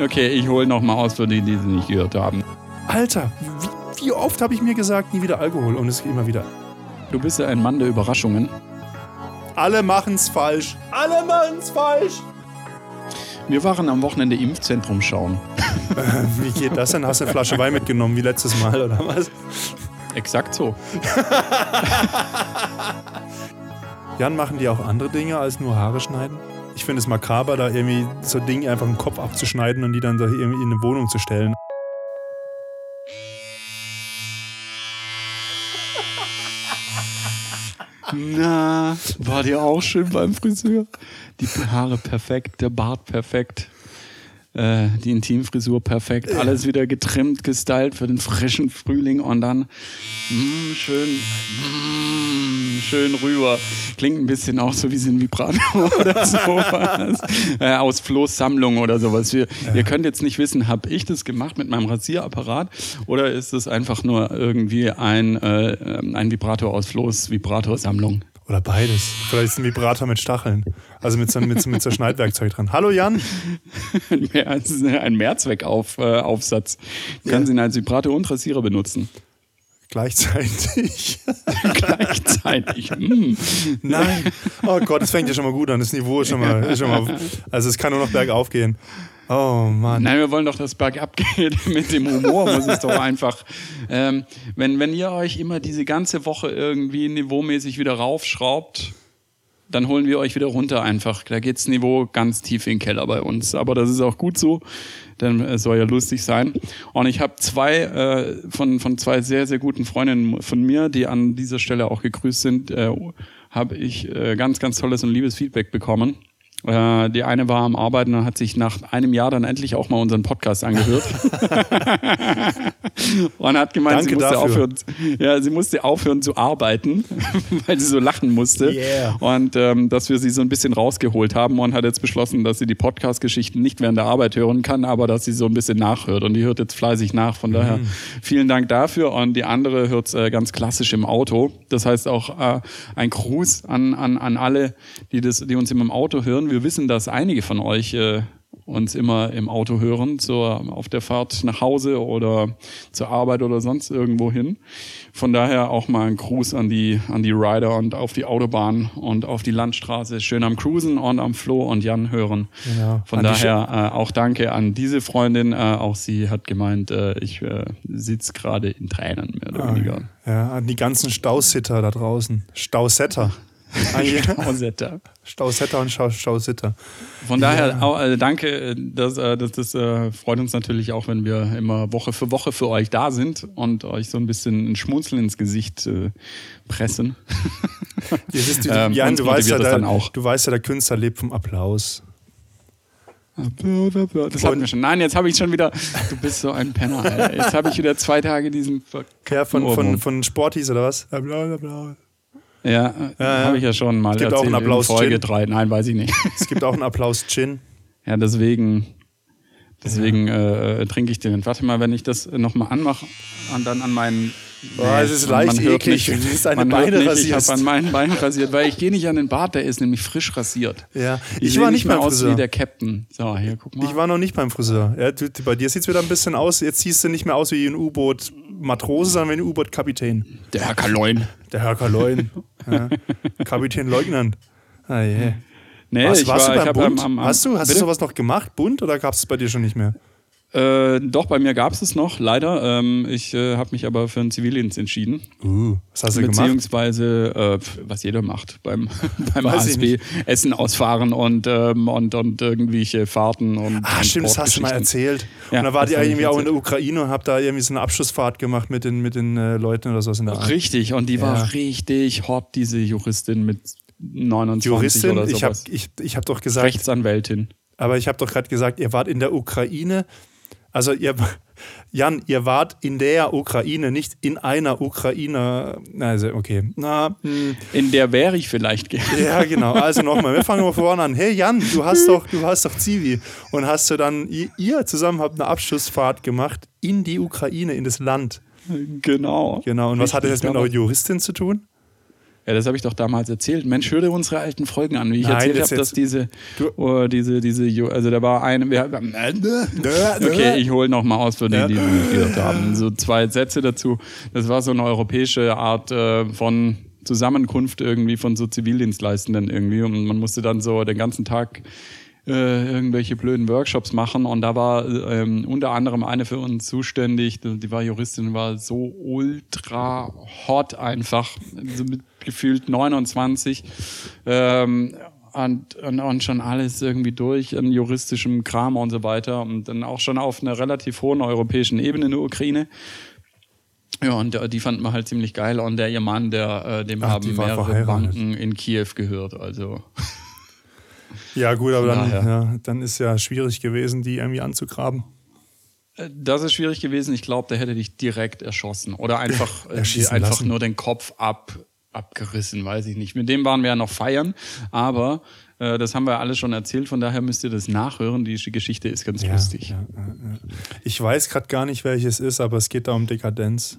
Okay, ich hole nochmal aus für die, die es nicht gehört haben. Alter, wie oft habe ich mir gesagt, nie wieder Alkohol, und es geht immer wieder. Du bist ja ein Mann der Überraschungen. Alle machen's falsch. Alle machen's falsch. Wir waren am Wochenende Impfzentrum schauen. Wie geht das denn? Hast du eine Flasche Wein mitgenommen wie letztes Mal oder was? Exakt so. Jan, machen die auch andere Dinge als nur Haare schneiden? Ich finde es makaber, da irgendwie so Dinge einfach im Kopf abzuschneiden und die dann da irgendwie in eine Wohnung zu stellen. Na, war dir auch schön beim Friseur? Die Haare perfekt, der Bart perfekt, die Intimfrisur perfekt, alles wieder getrimmt, gestylt für den frischen Frühling und dann schön rüber. Klingt ein bisschen auch so wie ein Vibrator oder sowas. Aus Flo's Sammlung oder sowas. Ihr könnt jetzt nicht wissen, habe ich das gemacht mit meinem Rasierapparat oder ist es einfach nur irgendwie ein Vibrator aus Flo's Vibratorsammlung? Oder beides. Vielleicht ist ein Vibrator mit Stacheln. Also mit so Schneidwerkzeug dran. Hallo Jan! Ein Mehrzweckaufsatz. Kannst ihn als Vibrator und Rasierer benutzen. Gleichzeitig. Nein. Oh Gott, das fängt ja schon mal gut an. Das Niveau ist schon mal. Also es kann nur noch bergauf gehen. Oh Mann. Nein, wir wollen doch, dass es bergab geht. Mit dem Humor muss es doch einfach. Wenn ihr euch immer diese ganze Woche irgendwie niveaumäßig wieder raufschraubt, dann holen wir euch wieder runter einfach. Da geht das Niveau ganz tief in den Keller bei uns. Aber das ist auch gut so, denn es soll ja lustig sein. Und ich habe zwei sehr, sehr guten Freundinnen von mir, die an dieser Stelle auch gegrüßt sind, habe ich ganz, ganz tolles und liebes Feedback bekommen. Die eine war am Arbeiten und hat sich nach einem Jahr dann endlich auch mal unseren Podcast angehört. Und hat gemeint, sie musste aufhören zu arbeiten, weil sie so lachen musste. Yeah. Und dass wir sie so ein bisschen rausgeholt haben und hat jetzt beschlossen, dass sie die Podcast-Geschichten nicht während der Arbeit hören kann, aber dass sie so ein bisschen nachhört. Und die hört jetzt fleißig nach. Von daher vielen Dank dafür. Und die andere hört es ganz klassisch im Auto. Das heißt auch ein Gruß an alle, die uns immer im Auto hören. Wir wissen, dass einige von euch uns immer im Auto hören, auf der Fahrt nach Hause oder zur Arbeit oder sonst irgendwo hin. Von daher auch mal ein Gruß an die Rider und auf die Autobahn und auf die Landstraße. Schön am Cruisen und am Flo und Jan hören. Genau. Von daher auch danke an diese Freundin. Auch sie hat gemeint, ich sitze gerade in Tränen, mehr oder weniger. Ja, an die ganzen Stausitter da draußen. Stausetter. Stausetter und Stausitter. Von daher danke, das freut uns natürlich auch, wenn wir immer Woche für euch da sind und euch so ein bisschen ein Schmunzeln ins Gesicht pressen. Das ist Jan, du weißt ja, der Künstler lebt vom Applaus. Das hatten wir schon. Nein, jetzt habe ich schon wieder. Du bist so ein Penner, Alter. Jetzt habe ich wieder 2 Tage diesen. Von Sporties oder was? Applaus. Ja. Habe ich ja schon mal erzählt in Folge 3. Nein, weiß ich nicht. Es gibt auch einen Applaus-Gin. Ja, deswegen trinke ich den. Warte mal, wenn ich das nochmal anmache und dann an meinen... es ist leicht eklig, wenn du deine Beine rasierst. Ich habe an meinen Beinen rasiert, weil ich gehe nicht an den Bart, der ist nämlich frisch rasiert. Ja. Ich war nicht beim Friseur. Ich sehe nicht mehr aus wie der Captain. So, hier, guck mal. Ich war noch nicht beim Friseur. Ja, bei dir sieht es wieder ein bisschen aus, jetzt siehst du nicht mehr aus wie ein U-Boot-Matrose, sondern wie ein U-Boot-Kapitän. Der Herr Kaloin. Ja. Kapitän Leutnant. Ah je. Yeah. Nee, Hast du sowas noch gemacht, bunt, oder gab es bei dir schon nicht mehr? Doch, bei mir gab es es noch, leider. Ich habe mich aber für einen Zivildienst entschieden. Was hast du gemacht? Beziehungsweise, was jeder macht beim HSB. Essen ausfahren und irgendwelche Fahrten und stimmt, das hast du mal erzählt. Ja, und da war die irgendwie auch in der Ukraine und hab da irgendwie so eine Abschlussfahrt gemacht mit den Leuten oder sowas in der Art. Richtig, und die war richtig hot, diese Juristin mit 29 Juristin, oder sowas. Ich hab doch gesagt... Rechtsanwältin. Aber ich habe doch gerade gesagt, ihr wart in der Ukraine... Also ihr wart in der Ukraine, nicht in einer Ukraine. Also okay. In der wäre ich vielleicht gerne. Ja, genau. Also nochmal, wir fangen mal vorne an. Hey Jan, du hast doch Zivi. Und hast du dann, ihr zusammen habt eine Abschlussfahrt gemacht in die Ukraine, in das Land. Genau. Und was hat das jetzt mit einer Juristin zu tun? Ja, das habe ich doch damals erzählt. Mensch, hör dir unsere alten Folgen an, wie ich erzählt habe, dass da war eine, wir haben, okay, ich hole nochmal aus für die nicht gehört haben. So zwei Sätze dazu. Das war so eine europäische Art von Zusammenkunft irgendwie von so Zivildienstleistenden irgendwie und man musste dann so den ganzen Tag irgendwelche blöden Workshops machen und da war unter anderem eine für uns zuständig, die war Juristin, war so ultra hot einfach, so mit gefühlt 29 und schon alles irgendwie durch an juristischem Kram und so weiter und dann auch schon auf einer relativ hohen europäischen Ebene in der Ukraine. Ja, und die fanden wir halt ziemlich geil und ihr Mann, dem haben mehrere Banken in Kiew gehört, also... Ja gut, aber dann ist ja schwierig gewesen, die irgendwie anzugraben. Das ist schwierig gewesen. Ich glaube, der hätte dich direkt erschossen oder einfach nur den Kopf abgerissen, weiß ich nicht. Mit dem waren wir ja noch feiern, aber das haben wir alles schon erzählt, von daher müsst ihr das nachhören. Die Geschichte ist ganz lustig. Ja. Ich weiß gerade gar nicht, welches ist, aber es geht da um Dekadenz.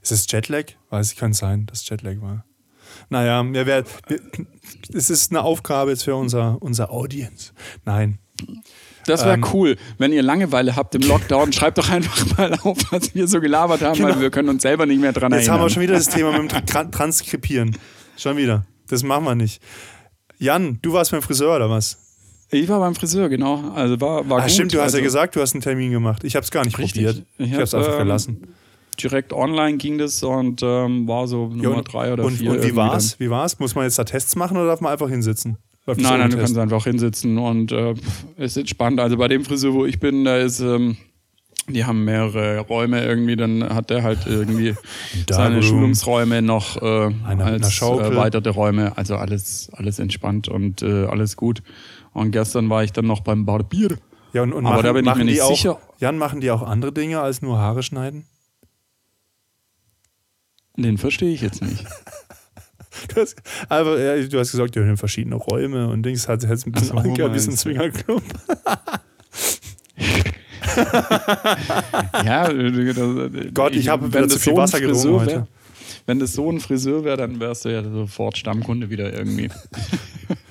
Ist es Jetlag? Weiß ich, kann sein, dass Jetlag war. Naja, es ist eine Aufgabe jetzt für unser Audience. Nein. Das wäre cool. Wenn ihr Langeweile habt im Lockdown, schreibt doch einfach mal auf, was wir so gelabert haben, genau. Weil wir können uns selber nicht mehr dran erinnern. Jetzt haben wir schon wieder das Thema mit dem Transkribieren. Schon wieder. Das machen wir nicht. Jan, du warst beim Friseur oder was? Ich war beim Friseur, genau. Also war gut. Stimmt, du hast ja gesagt, du hast einen Termin gemacht. Ich habe es gar nicht probiert. Ich habe es einfach gelassen. Direkt online ging das und war so Nummer 3 oder 4. Und wie war's? Dann. Wie war's? Muss man jetzt da Tests machen oder darf man einfach hinsitzen? Nein, du kannst einfach hinsitzen und es ist entspannt. Also bei dem Friseur, wo ich bin, da ist, die haben mehrere Räume irgendwie, dann hat der halt irgendwie seine Schulungsräume noch als erweiterte Räume. Also alles entspannt und alles gut. Und gestern war ich dann noch beim Barbier. Ja, und aber da bin ich mir nicht sicher. Jan, machen die auch andere Dinge als nur Haare schneiden? Den verstehe ich jetzt nicht. Du hast gesagt, wir haben verschiedene Räume und Dings, hat jetzt ein bisschen angehört, wie so ein Swingerclub. Ja, Gott, ich habe wieder zu viel Wasser getrunken heute. Wenn das so ein Friseur wäre, dann wärst du ja sofort Stammkunde wieder irgendwie.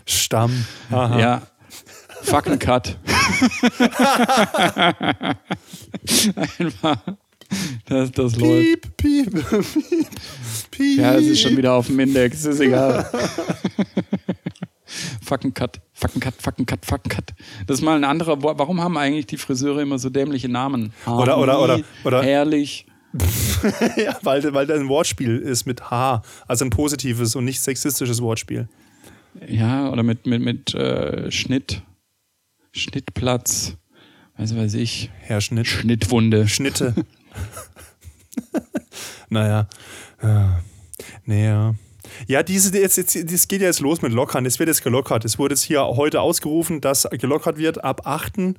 Stamm. Aha. Ja. Fucking Cut. Einfach. Das läuft. Piep, piep, piep, piep. Ja, es ist schon wieder auf dem Index, ist egal. Fucking Cut, fucking Cut, fucking Cut, fucking Cut. Das ist mal ein anderer Wort. Warum haben eigentlich die Friseure immer so dämliche Namen? Harmonie, oder. Herrlich. Ja, weil da ein Wortspiel ist mit H, also ein positives und nicht sexistisches Wortspiel. Ja, oder mit Schnitt, Schnittplatz, weiß ich. Herr Schnitt. Schnittwunde. Schnitte. Naja. Naja. Ja, das geht ja jetzt los mit Lockern. Es wird jetzt gelockert. Es wurde jetzt hier heute ausgerufen, dass gelockert wird ab dem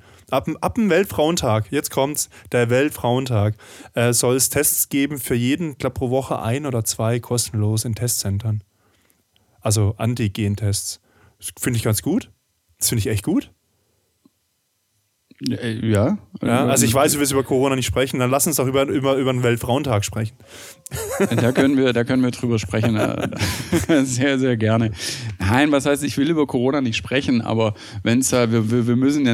Weltfrauentag. Jetzt kommt's, der Weltfrauentag. Soll es Tests geben für jeden, glaube pro Woche 1 oder 2 kostenlos in Testzentren. Also Antigen-Tests. Das finde ich ganz gut. Das finde ich echt gut. Ja. Also ich weiß, du willst über Corona nicht sprechen, dann lass uns doch über den Weltfrauentag sprechen. Da können wir drüber sprechen. Sehr, sehr gerne. Nein, was heißt, ich will über Corona nicht sprechen, aber wenn's halt, wir müssen ja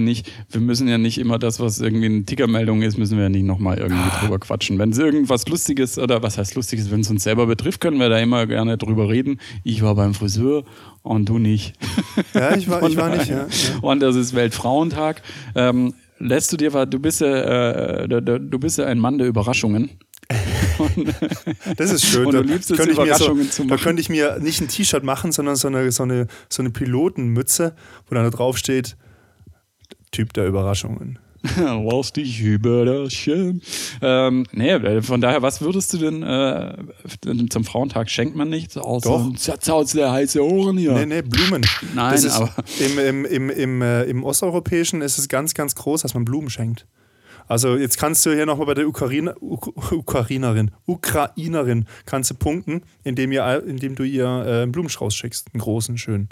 nicht immer das, was irgendwie eine Tickermeldung ist, müssen wir ja nicht nochmal irgendwie drüber quatschen. Wenn es irgendwas Lustiges oder was heißt Lustiges, wenn es uns selber betrifft, können wir da immer gerne drüber reden. Ich war beim Friseur. Und du nicht. Ja, ich war nicht, ja. Und das ist Weltfrauentag. Lässt du dir, du bist ja ein Mann der Überraschungen. Das ist schön. Und du liebst es, Überraschungen zu machen. Da könnte ich mir nicht ein T-Shirt machen, sondern so eine Pilotenmütze, wo dann da drauf steht, Typ der Überraschungen. Lustig über das Schirm. Nee, von daher, was würdest du denn zum Frauentag schenkt man nichts? Außer Satz aus der heiße Ohren hier. Nee, Blumen. Nein, das ist, aber im Osteuropäischen ist es ganz, ganz groß, dass man Blumen schenkt. Also jetzt kannst du hier nochmal bei der Ukrainerin kannst du punkten, indem du ihr einen Blumenstrauß schickst, einen großen, schönen.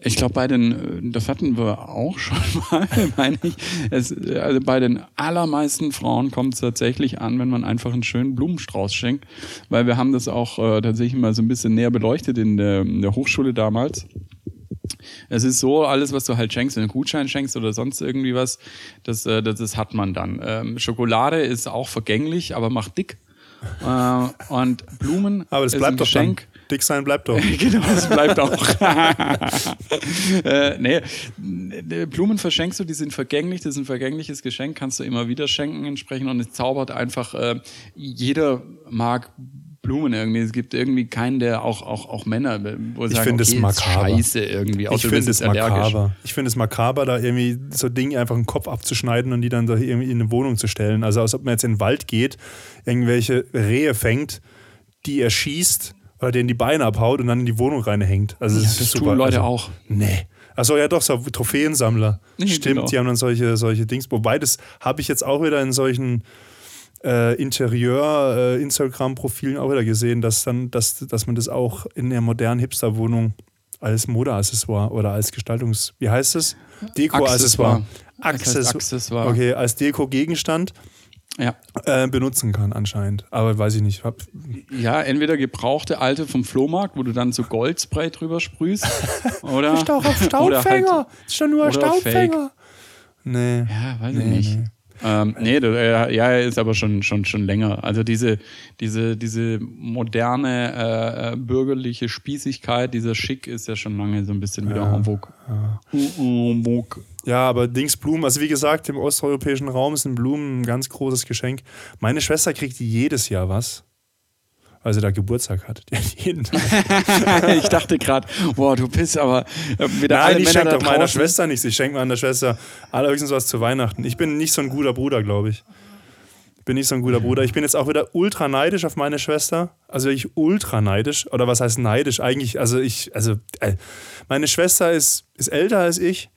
Ich glaube, bei den, das hatten wir auch schon mal, meine ich, also bei den allermeisten Frauen kommt es tatsächlich an, wenn man einfach einen schönen Blumenstrauß schenkt, weil wir haben das auch tatsächlich mal so ein bisschen näher beleuchtet in der Hochschule damals. Es ist so, alles, was du halt schenkst, wenn du einen Gutschein schenkst oder sonst irgendwie was, das hat man dann. Schokolade ist auch vergänglich, aber macht dick. Und Blumen aber das ist bleibt ein Geschenk. Doch dick sein bleibt doch. Genau, das bleibt auch. Nee, Blumen verschenkst du, die sind vergänglich, das ist ein vergängliches Geschenk, kannst du immer wieder schenken entsprechend und es zaubert einfach, jeder mag Blumen irgendwie. Es gibt irgendwie keinen, der auch Männer, wo sie sagen, okay, das ist scheiße irgendwie. Ich finde es makaber. Ich finde es makaber, da irgendwie so Dinge einfach einen Kopf abzuschneiden und die dann da irgendwie in eine Wohnung zu stellen. Also als ob man jetzt in den Wald geht, irgendwelche Rehe fängt, die er schießt oder denen die Beine abhaut und dann in die Wohnung reinhängt. Also ja, das tun super. Leute also, auch. Nee. Achso, ja doch, so Trophäensammler. Nee, stimmt, genau. Die haben dann solche Dings. Wobei, das habe ich jetzt auch wieder in solchen Interieur-Instagram-Profilen auch wieder gesehen, dass man das auch in der modernen Hipster-Wohnung als Modeaccessoire oder als Gestaltungs... Wie heißt es? Deko-Accessoire. Accessoire. Okay, als Deko-Gegenstand benutzen kann anscheinend. Aber weiß ich nicht. Entweder gebrauchte alte vom Flohmarkt, wo du dann so Goldspray drüber sprühst. Oder... Ist doch auf Staubfänger. Halt, ist doch nur ein Staubfänger. Fake. Nee. Ja, weiß ich nicht. Nee. Ist aber schon länger. Also diese moderne bürgerliche Spießigkeit, dieser Schick ist ja schon lange so ein bisschen wieder en vogue. Ja, aber Dingsblumen, also wie gesagt, im osteuropäischen Raum sind Blumen ein ganz großes Geschenk. Meine Schwester kriegt jedes Jahr was. Also da Geburtstag hat. Jeden Tag. Ich dachte gerade, boah, du bist aber wieder nein, alle ich Männer da doch draußen. Meiner Schwester nichts. Ich schenke meiner Schwester allerhöchstens was zu Weihnachten. Ich bin nicht so ein guter Bruder, glaube ich. Ich bin jetzt auch wieder ultra neidisch auf meine Schwester. Also wirklich ultra neidisch. Oder was heißt neidisch? Eigentlich, meine Schwester ist älter als ich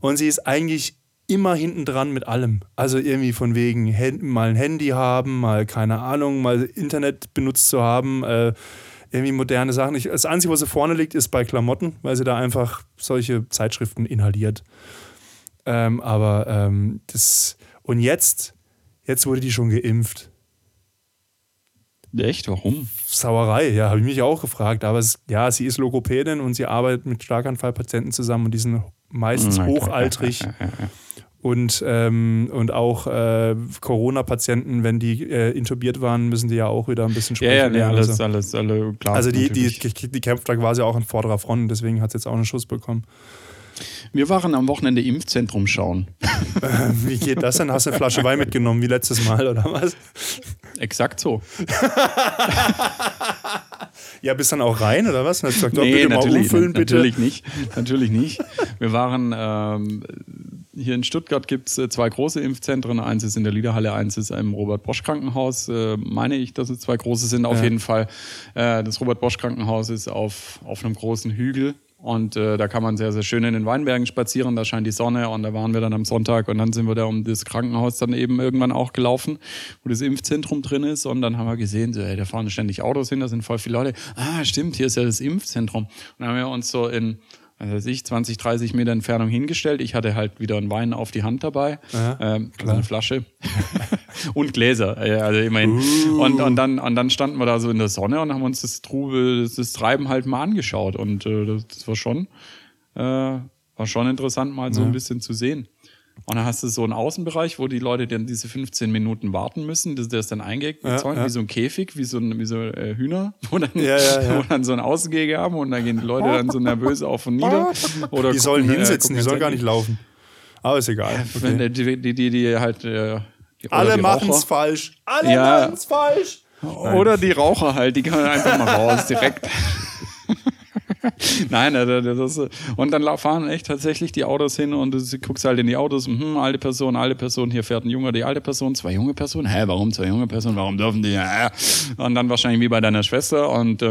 und sie ist eigentlich immer hinten dran mit allem. Also irgendwie von wegen mal ein Handy haben, mal keine Ahnung, mal Internet benutzt zu haben, irgendwie moderne Sachen. Das Einzige, was sie vorne liegt, ist bei Klamotten, weil sie da einfach solche Zeitschriften inhaliert. Das. Und jetzt wurde die schon geimpft. Echt? Warum? Sauerei, ja, habe ich mich auch gefragt. Aber sie ist Logopädin und sie arbeitet mit Schlaganfallpatienten zusammen und die sind meistens hochaltrig. Und auch Corona-Patienten, wenn die intubiert waren, müssen die ja auch wieder ein bisschen sprechen. Alles klar. Also die kämpft da quasi auch an vorderer Front, deswegen hat es jetzt auch einen Schuss bekommen. Wir waren am Wochenende Impfzentrum schauen. Wie geht das denn? Hast du eine Flasche Wein mitgenommen, wie letztes Mal, oder was? Exakt so. Ja, bist dann auch rein, oder was? Und hast gesagt, bitte mal umfüllen, bitte. Natürlich nicht. Wir waren... Hier in Stuttgart gibt es zwei große Impfzentren. Eins ist in der Liederhalle, eins ist im Robert-Bosch-Krankenhaus. Meine ich, dass es zwei große sind. Auf jeden Fall. Das Robert-Bosch-Krankenhaus ist auf einem großen Hügel. Und da kann man sehr, sehr schön in den Weinbergen spazieren. Da scheint die Sonne und da waren wir dann am Sonntag. Und dann sind wir da um das Krankenhaus dann eben irgendwann auch gelaufen, wo das Impfzentrum drin ist. Und dann haben wir gesehen, so, da fahren ständig Autos hin, da sind voll viele Leute. Ah, stimmt, hier ist ja das Impfzentrum. Und dann haben wir uns so in... Also 20, 30 Meter Entfernung hingestellt. Ich hatte halt wieder einen Wein auf die Hand dabei, also eine Flasche und Gläser. Also immerhin. Und dann standen wir da so in der Sonne und haben uns das Treiben halt mal angeschaut. Und das war schon interessant, mal so ein bisschen zu sehen. Und dann hast du so einen Außenbereich, wo die Leute dann diese 15 Minuten warten müssen, dass der ist dann eingezäunt, wie so ein Käfig, wie so Hühner, wo dann so einen Außengehege haben und dann gehen die Leute dann so nervös auf und nieder. Oder die sollen hinsitzen, die sollen gar nicht laufen. Aber ist egal. Okay. Die halt... Alle machen's falsch. Alle machen's falsch. Oder die Raucher halt, die kann man einfach mal raus, direkt... Nein, und dann fahren echt tatsächlich die Autos hin und du guckst halt in die Autos, alte Person, hier fährt ein Junger, die alte Person, zwei junge Personen, warum zwei junge Personen, warum dürfen die, und dann wahrscheinlich wie bei deiner Schwester und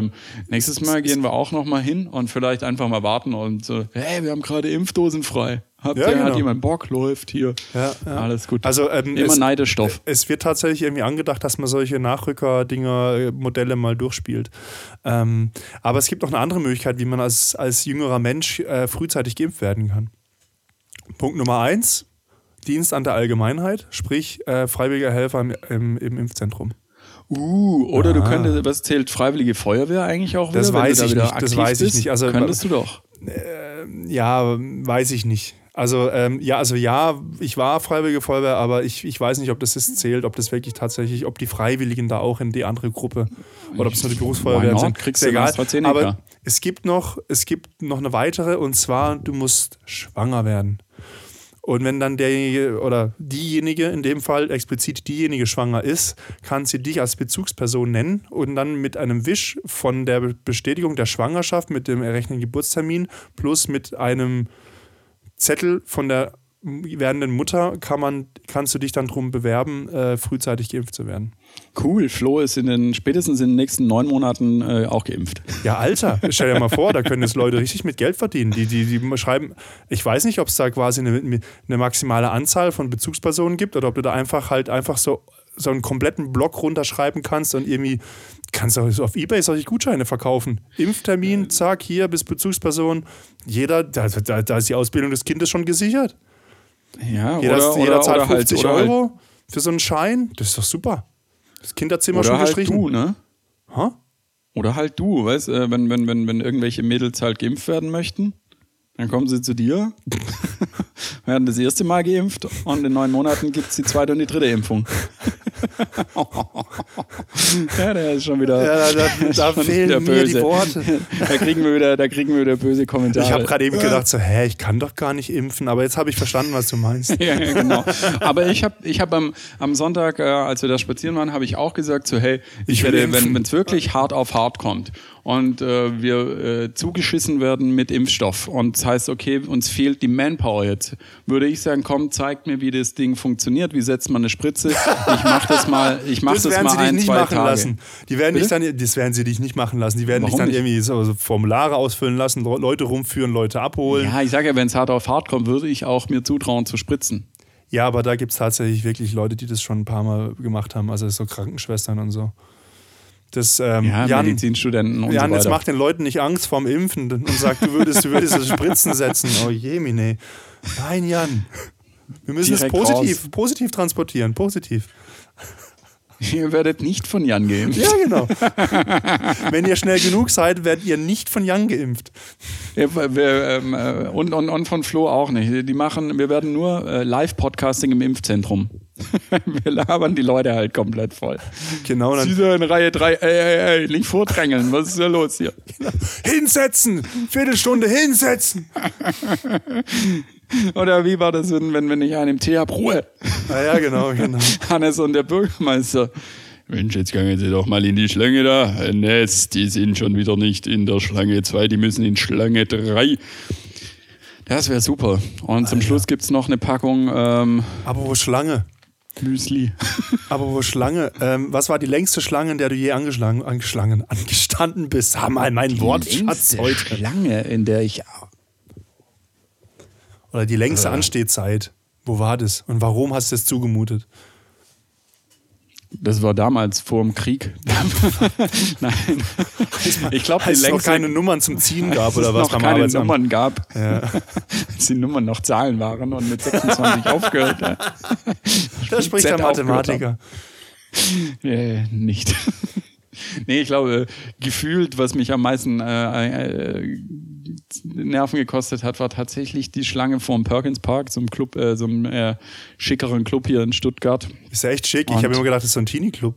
nächstes Mal gehen wir auch nochmal hin und vielleicht einfach mal warten und so, wir haben gerade Impfdosen frei. habt ja, ihr, genau. Hat jemand Bock, läuft hier. Ja, ja. Alles gut. Also, immer Neidestoff. Es wird tatsächlich irgendwie angedacht, dass man solche Nachrücker-Dinger, Modelle mal durchspielt. Aber es gibt noch eine andere Möglichkeit, wie man als jüngerer Mensch frühzeitig geimpft werden kann. Punkt Nummer 1, Dienst an der Allgemeinheit, sprich freiwilliger Helfer im Impfzentrum. Oder du könntest, was zählt freiwillige Feuerwehr eigentlich auch wieder? Das weiß ich nicht. Das weiß ich nicht. Also, könntest du doch. Ja, weiß ich nicht. Also, ich war freiwillige Feuerwehr, aber ich weiß nicht, ob das jetzt zählt, ob das wirklich tatsächlich, ob die Freiwilligen da auch in die andere Gruppe oder ob es nur die Berufsfeuerwehren sind. Kriegst du egal. Aber es gibt noch eine weitere, und zwar, du musst schwanger werden. Und wenn dann derjenige oder diejenige, in dem Fall explizit diejenige schwanger ist, kann sie dich als Bezugsperson nennen und dann mit einem Wisch von der Bestätigung der Schwangerschaft, mit dem errechneten Geburtstermin plus mit einem Zettel von der werdenden Mutter kannst du dich dann darum bewerben, frühzeitig geimpft zu werden. Cool, Flo ist spätestens in den nächsten 9 Monaten auch geimpft. Ja, Alter, stell dir mal vor, da können jetzt Leute richtig mit Geld verdienen. Die schreiben, ich weiß nicht, ob es da quasi eine maximale Anzahl von Bezugspersonen gibt oder ob du da einfach so einen kompletten Block runterschreiben kannst und irgendwie kannst du auf eBay solche Gutscheine verkaufen. Impftermin, zack, hier bis Bezugsperson. Jeder, da ist die Ausbildung des Kindes schon gesichert. Ja, jeder zahlt 50 Euro halt für so einen Schein. Das ist doch super. Das Kinderzimmer schon halt gestrichen. Oder halt du, ne? Ha? Oder halt du, weißt du, wenn irgendwelche Mädels halt geimpft werden möchten, dann kommen sie zu dir, werden das erste Mal geimpft und in 9 Monaten gibt es die zweite und die dritte Impfung. Ja, der ist schon wieder. Ja, da fehlen mir die Worte. Da kriegen wir wieder böse Kommentare. Ich habe gerade eben gedacht, so, ich kann doch gar nicht impfen, aber jetzt habe ich verstanden, was du meinst. Ja, genau. Aber ich hab am Sonntag, als wir da spazieren waren, habe ich auch gesagt, so, ich werde, wenn es wirklich hart auf hart kommt und wir zugeschissen werden mit Impfstoff und das heißt, okay, uns fehlt die Manpower jetzt, würde ich sagen, komm, zeigt mir, wie das Ding funktioniert, wie setzt man eine Spritze, ich mach das mal 1-2 Tage. Lassen. Die werden dich dann, das werden sie dich nicht machen lassen. Die werden dich dann irgendwie so Formulare ausfüllen lassen, Leute rumführen, Leute abholen. Ja, ich sage ja, wenn es hart auf hart kommt, würde ich auch mir zutrauen zu spritzen. Ja, aber da gibt es tatsächlich wirklich Leute, die das schon ein paar Mal gemacht haben, also so Krankenschwestern und so. Das, Medizinstudenten und so weiter. Jetzt macht den Leuten nicht Angst vorm Impfen und sagt, du würdest das Spritzen setzen. Oh je, Mine. Nein, Jan. Wir müssen es positiv transportieren. Positiv. Ihr werdet nicht von Jan geimpft. Ja, genau. Wenn ihr schnell genug seid, werdet ihr nicht von Jan geimpft. Und von Flo auch nicht. Wir werden nur Live-Podcasting im Impfzentrum. Wir labern die Leute halt komplett voll. Genau. Dann Süßer in Reihe 3, ey, nicht vordrängeln, was ist da los hier? Genau. Hinsetzen! Viertelstunde hinsetzen! Oder wie war das, wenn ich einen im Tee habe? Ruhe! Ah ja, genau. Hannes und der Bürgermeister. Mensch, jetzt gehen Sie doch mal in die Schlange da. Ness, die sind schon wieder nicht in der Schlange 2, die müssen in Schlange 3. Das wäre super. Und zum Schluss gibt es noch eine Packung. Aber wo Schlange? Müsli. Aber wo Schlange? Was war die längste Schlange, in der du je angestanden bist? Haben mein Wortschatz heute. Die längste Schlange, in der ich... Oder die längste Anstehzeit. Wo war das? Und warum hast du das zugemutet? Das war damals vor dem Krieg. Nein. Ich glaube, als es noch keine Nummern zum Ziehen gab oder was? Als es noch keine Nummern gab. Ja. Als die Nummern noch Zahlen waren und mit 26 aufgehört. Ja. Da spricht der Mathematiker. Nicht. Nee, ich glaube, gefühlt, was mich am meisten Nerven gekostet hat, war tatsächlich die Schlange vorm Perkins Park, so einem schickeren Club hier in Stuttgart. Ist ja echt schick. Ich habe immer gedacht, das ist so ein Teenie-Club.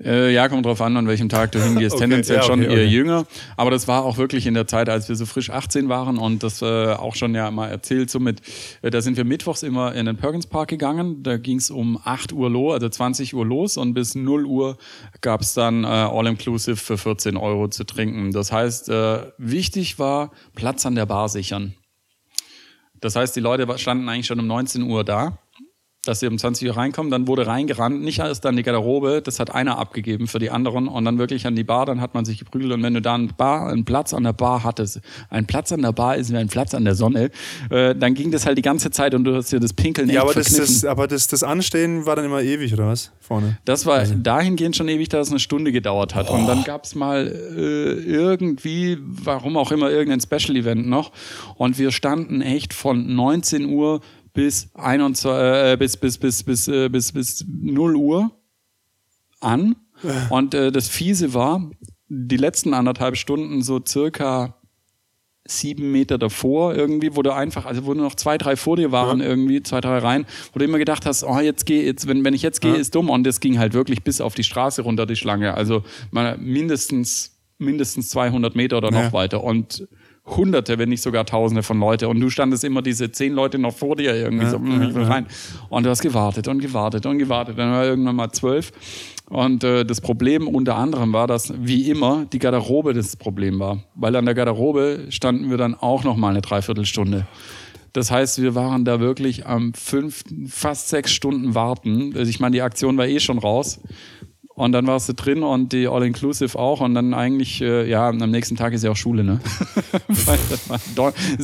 Ja, kommt drauf an welchem Tag du hingehst. Okay, tendenziell schon eher jünger. Aber das war auch wirklich in der Zeit, als wir so frisch 18 waren und das auch schon ja mal erzählt. Somit, da sind wir mittwochs immer in den Perkins Park gegangen. Da ging es um 8 Uhr los, also 20 Uhr los und bis 0 Uhr gab es dann All-Inclusive für 14 Euro zu trinken. Das heißt, wichtig war, Platz an der Bar sichern. Das heißt, die Leute standen eigentlich schon um 19 Uhr da. dass sie um 20 Uhr reinkommen, dann wurde reingerannt, nicht erst dann die Garderobe, das hat einer abgegeben für die anderen und dann wirklich an die Bar, dann hat man sich geprügelt und wenn du da einen Platz an der Bar hattest, ein Platz an der Bar ist wie ein Platz an der Sonne, dann ging das halt die ganze Zeit und du hast dir das Pinkeln echt verkniffen. Aber das Anstehen war dann immer ewig, oder was? Vorne? Das war dahingehend schon ewig, dass es eine Stunde gedauert hat. Und dann gab es mal irgendwie, warum auch immer, irgendein Special-Event noch und wir standen echt von 19 Uhr bis 0 Uhr an. Und das Fiese war, die letzten 1,5 Stunden so circa 7 Meter davor irgendwie, wo du einfach, also wo nur noch 2, 3 vor dir waren irgendwie, 2, 3 rein, wo du immer gedacht hast, oh, wenn ich jetzt gehe, ist dumm. Und das ging halt wirklich bis auf die Straße runter, die Schlange. Also mindestens 200 Meter oder noch weiter. Und Hunderte, wenn nicht sogar Tausende von Leute. Und du standest immer diese 10 Leute noch vor dir irgendwie rein. Und du hast gewartet. Dann war irgendwann mal 12. Und das Problem unter anderem war, dass wie immer die Garderobe das Problem war. Weil an der Garderobe standen wir dann auch noch mal eine Dreiviertelstunde. Das heißt, wir waren da wirklich am 5, fast 6 Stunden warten. Also ich meine, die Aktion war eh schon raus. Und dann warst du drin und die All-Inclusive auch und dann eigentlich, am nächsten Tag ist ja auch Schule, ne? Ist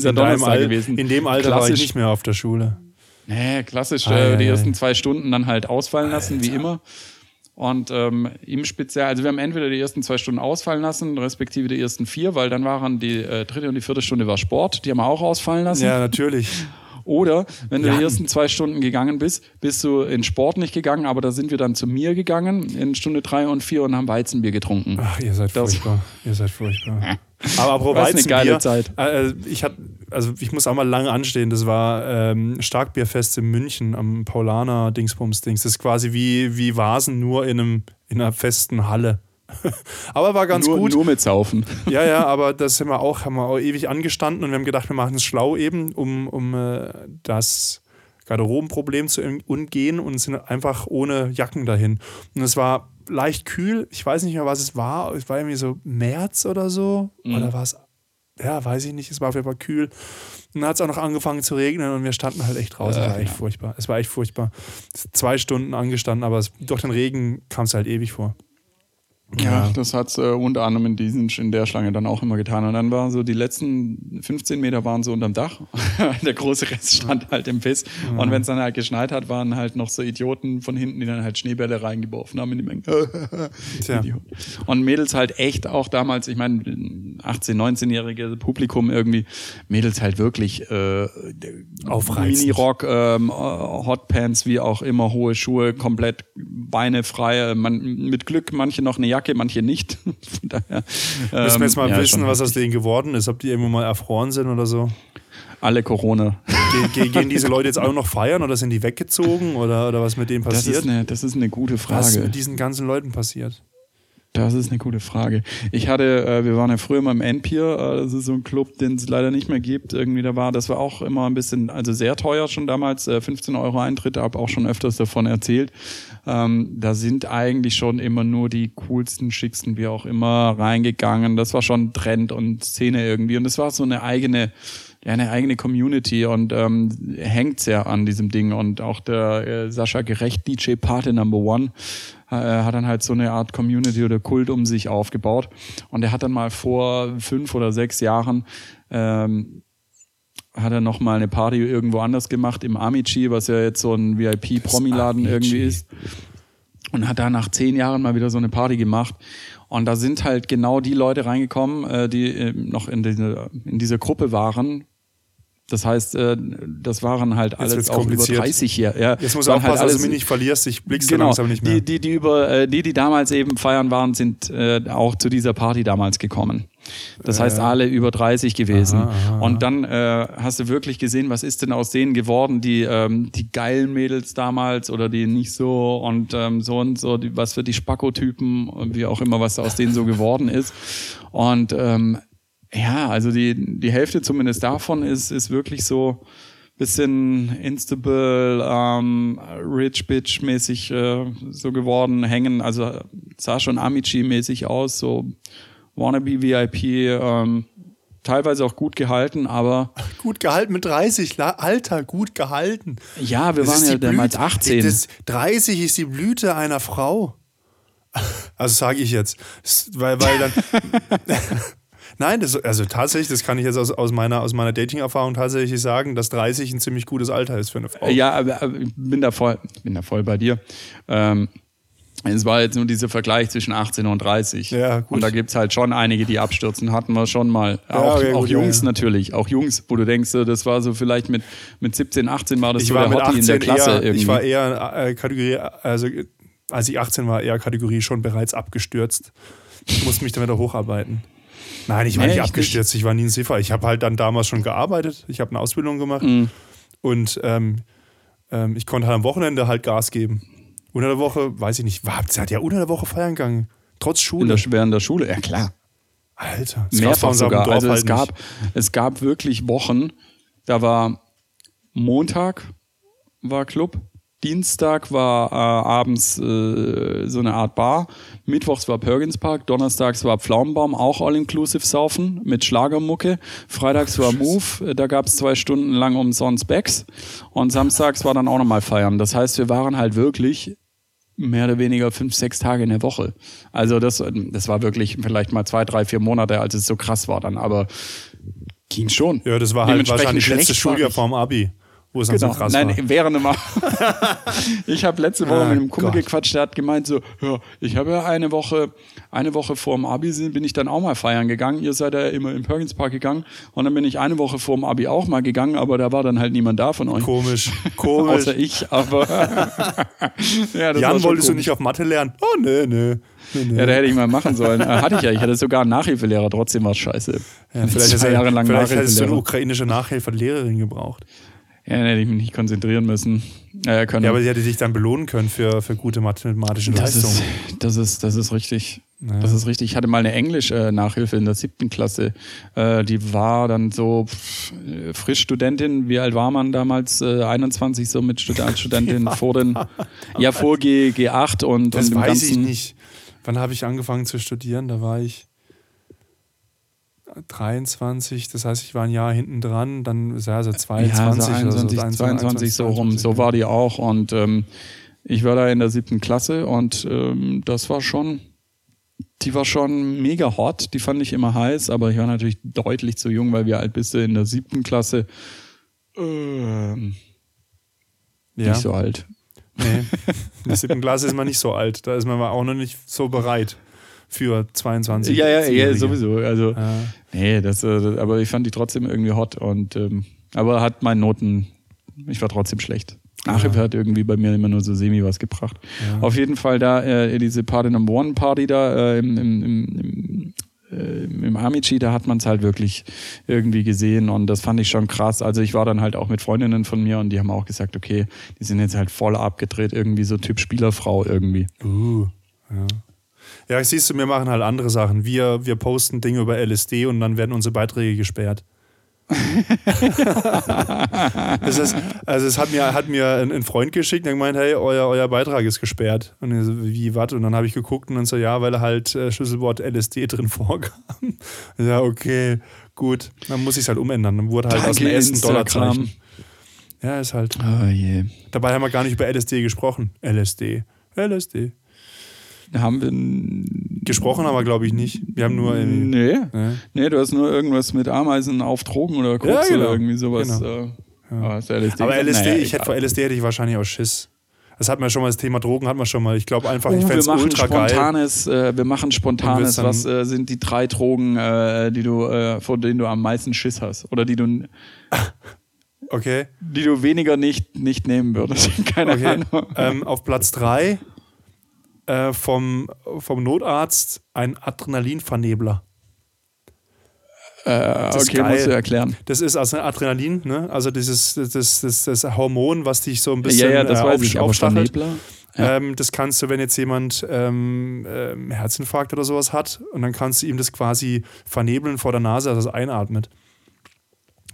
ja Donnerstag gewesen. In dem Alter klassisch, war ich nicht mehr auf der Schule. Nee, klassisch, die ersten 2 Stunden dann halt ausfallen lassen, Alter. Wie immer. Und im Speziell, also wir haben entweder die ersten 2 Stunden ausfallen lassen, respektive die ersten 4, weil dann waren die dritte und die vierte Stunde war Sport, die haben wir auch ausfallen lassen. Ja, natürlich. Oder, wenn du die ersten 2 Stunden gegangen bist, bist du in Sport nicht gegangen, aber da sind wir dann zu mir gegangen in Stunde 3 und 4 und haben Weizenbier getrunken. Ach, ihr seid furchtbar. Aber apropos Weizenbier, eine geile Zeit. Ich muss auch mal lange anstehen, das war Starkbierfest in München am Paulaner Dingsbums-Dings. Das ist quasi wie Vasen, nur in einer festen Halle. Aber war ganz gut. Nur mit Saufen. Ja, aber das haben wir auch ewig angestanden und wir haben gedacht, wir machen es schlau eben, um das Garderobenproblem zu umgehen und sind einfach ohne Jacken dahin. Und es war leicht kühl, ich weiß nicht mehr, was es war. Es war irgendwie so März oder so. Oder war es, weiß ich nicht, es war auf jeden Fall kühl. Und dann hat es auch noch angefangen zu regnen und wir standen halt echt draußen. Das war echt furchtbar. Es war echt furchtbar. 2 Stunden angestanden, aber durch den Regen kam es halt ewig vor. Ja, das hat's unter anderem in der Schlange dann auch immer getan. Und dann waren so die letzten 15 Meter waren so unterm Dach. Der große Rest stand halt im Piss. Ja. Und wenn es dann halt geschneit hat, waren halt noch so Idioten von hinten, die dann halt Schneebälle reingeworfen haben in die Menge. Tja. Und Mädels halt echt auch damals, ich meine 18-, 19-jährige Publikum irgendwie, Mädels halt wirklich aufreizend. Minirock, Hotpants, wie auch immer, hohe Schuhe, komplett Beine frei. Mit Glück manche noch eine Jacke, manche nicht. Von daher, müssen wir jetzt mal wissen, was aus denen geworden ist, ob die irgendwo mal erfroren sind oder so. Alle Corona. Gehen diese Leute jetzt auch noch feiern oder sind die weggezogen oder was mit denen passiert? Das ist eine gute Frage. Was ist mit diesen ganzen Leuten passiert? Das ist eine gute Frage. Wir waren ja früher mal im Endpier, das ist so ein Club, den es leider nicht mehr gibt. Irgendwie das war auch immer ein bisschen, also sehr teuer schon damals, 15 € Eintritt, habe auch schon öfters davon erzählt. Da sind eigentlich schon immer nur die coolsten, schicksten, wie auch immer, reingegangen. Das war schon Trend und Szene irgendwie und das war so eine eigene Community und hängt sehr an diesem Ding. Und auch der Sascha Gerecht, DJ Party No. 1, hat dann halt so eine Art Community oder Kult um sich aufgebaut. Und er hat dann mal vor 5 oder 6 Jahren hat er nochmal eine Party irgendwo anders gemacht, im Amici, was ja jetzt so ein VIP-Promi-Laden irgendwie ist. Und hat da nach 10 Jahren mal wieder so eine Party gemacht. Und da sind halt genau die Leute reingekommen, die noch in dieser Gruppe waren. Das heißt, das waren halt alles auch über 30 hier. Ja, jetzt muss aufpassen, halt dass du mich nicht verlierst, ich blick's so langsam nicht mehr. Die damals eben feiern waren, sind auch zu dieser Party damals gekommen. Das heißt, alle über 30 gewesen. Aha. Und dann hast du wirklich gesehen, was ist denn aus denen geworden, die geilen Mädels damals oder die nicht so und so und so, was für die Spacko-Typen und wie auch immer, was aus denen so geworden ist. Und also die Hälfte zumindest davon ist wirklich so ein bisschen Instable, Rich Bitch mäßig so geworden, hängen, also sah schon Amici mäßig aus, so Wannabe VIP, teilweise auch gut gehalten, aber... Gut gehalten mit 30, Alter, gut gehalten. Ja, wir waren ja damals 18. 30 ist die Blüte einer Frau. Also sage ich jetzt. Weil dann... Nein, also tatsächlich, das kann ich jetzt aus meiner Dating-Erfahrung tatsächlich sagen, dass 30 ein ziemlich gutes Alter ist für eine Frau. Ja, aber ich bin da voll bei dir. Es war jetzt nur dieser Vergleich zwischen 18 und 30. Ja, gut. Und da gibt es halt schon einige, die abstürzen, hatten wir schon mal. Ja, auch Jungs natürlich, auch Jungs, wo du denkst, das war so vielleicht mit 17, 18 war das so der Hottie in der Klasse. Ich war eher Kategorie, also als ich 18 war, eher Kategorie schon bereits abgestürzt. Ich musste mich dann wieder hocharbeiten. Nein, ich war nicht abgestürzt, ich war nie ein Siffer. Ich habe halt dann damals schon gearbeitet, ich habe eine Ausbildung gemacht und ich konnte halt am Wochenende halt Gas geben. Unter der Woche, weiß ich nicht, sie hat ja unter der Woche feiern gegangen, trotz Schule. Während der Schule, ja klar. Alter, das mehrfach sogar. Also halt es gab wirklich Wochen, da war Montag war Club, Dienstag war abends so eine Art Bar, mittwochs war Perkins Park, donnerstags war Pflaumenbaum, auch All-Inclusive Saufen mit Schlagermucke, freitags war Move, da gab es 2 Stunden lang umsonst Bags und samstags war dann auch nochmal Feiern. Das heißt, wir waren halt wirklich mehr oder weniger 5, 6 Tage in der Woche. Also das war wirklich vielleicht mal 2, 3, 4 Monate, als es so krass war dann, aber ging schon. Ja, das war halt wahrscheinlich letztes Schuljahr vorm Abi. Wo es dann so krass war. Während immer. Ich habe letzte Woche mit einem Kumpel gequatscht, der hat gemeint so, ja, ich habe ja eine Woche vor dem Abi bin ich dann auch mal feiern gegangen. Ihr seid ja immer im Perkins Park gegangen und dann bin ich eine Woche vor dem Abi auch mal gegangen, aber da war dann halt niemand da von euch. Komisch. Außer ich, aber ja, das Jan, wolltest du nicht auf Mathe lernen? Oh, nee. Ja, da hätte ich mal machen sollen. Hatte ich ja. Ich hatte sogar einen Nachhilfelehrer, trotzdem war es scheiße. Ja, vielleicht 2 Jahre lang Nachhilfelehrer. Vielleicht hättest du eine ukrainische Nachhilfelehrerin gebraucht. Ja, dann hätte ich mich nicht konzentrieren müssen. Ja, aber sie hätte dich dann belohnen können für gute mathematische Leistungen. Das ist richtig. Ja. Das ist richtig. Ich hatte mal eine Englisch-Nachhilfe in der 7. Klasse. Die war dann so frisch Studentin. Wie alt war man damals? 21, so mit Studentin vor G8 und das und dem weiß ganzen ich nicht. Wann habe ich angefangen zu studieren? Da war ich 23, das heißt, ich war ein Jahr hinten dran, dann ist also 22, so rum, so war die auch und ich war da in der 7. Klasse und das war schon, die war schon mega hot, die fand ich immer heiß, aber ich war natürlich deutlich zu jung, weil wie alt bist du in der 7. Klasse? Nicht so alt. Nee, in der 7. Klasse ist man nicht so alt, da ist man auch noch nicht so bereit. Für 22. Ja, sowieso. Also, nee, aber ich fand die trotzdem irgendwie hot und, aber hat meine Noten, ich war trotzdem schlecht. Nachher hat irgendwie bei mir immer nur so semi was gebracht. Ja. Auf jeden Fall da, diese Party Number 1 da, im Amici, da hat man es halt wirklich irgendwie gesehen und das fand ich schon krass. Also ich war dann halt auch mit Freundinnen von mir und die haben auch gesagt, okay, die sind jetzt halt voll abgedreht, irgendwie so Typ Spielerfrau irgendwie. Ja. Ja, siehst du, wir machen halt andere Sachen. Wir posten Dinge über LSD und dann werden unsere Beiträge gesperrt. Das ist, also es hat mir ein Freund geschickt und gemeint, hey, euer Beitrag ist gesperrt. Und ich so, wie, was? Und dann habe ich geguckt und dann so, ja, weil halt Schlüsselwort LSD drin vorkam. Ja, okay, gut. Dann muss ich es halt umändern. Dann wurde halt aus dem ersten $-Zeichen. Ja, ist halt. Oh, yeah. Dabei haben wir gar nicht über LSD gesprochen. LSD. Haben wir gesprochen, aber glaube ich nicht. Wir haben nur du hast nur irgendwas mit Ameisen auf Drogen oder Koks oder irgendwie sowas. Genau. Ja. LSD aber LSD, vor LSD hätte ich wahrscheinlich auch Schiss. Das hatten wir schon mal, das Thema Drogen hatten wir schon mal. Ich glaube einfach, ich fände es ultra geil. Wir machen Spontanes. Was sind die 3 Drogen, vor denen du am meisten Schiss hast? Oder die du... Okay. Die du weniger nicht nehmen würdest. Keine Ahnung. Auf Platz 3... vom Notarzt ein Adrenalinvernebler. Okay, musst du erklären. Das ist also Adrenalin, ne? Also dieses das Hormon, was dich so ein bisschen aufstachelt. Ja. Das kannst du, wenn jetzt jemand Herzinfarkt oder sowas hat und dann kannst du ihm das quasi vernebeln vor der Nase, also das einatmet.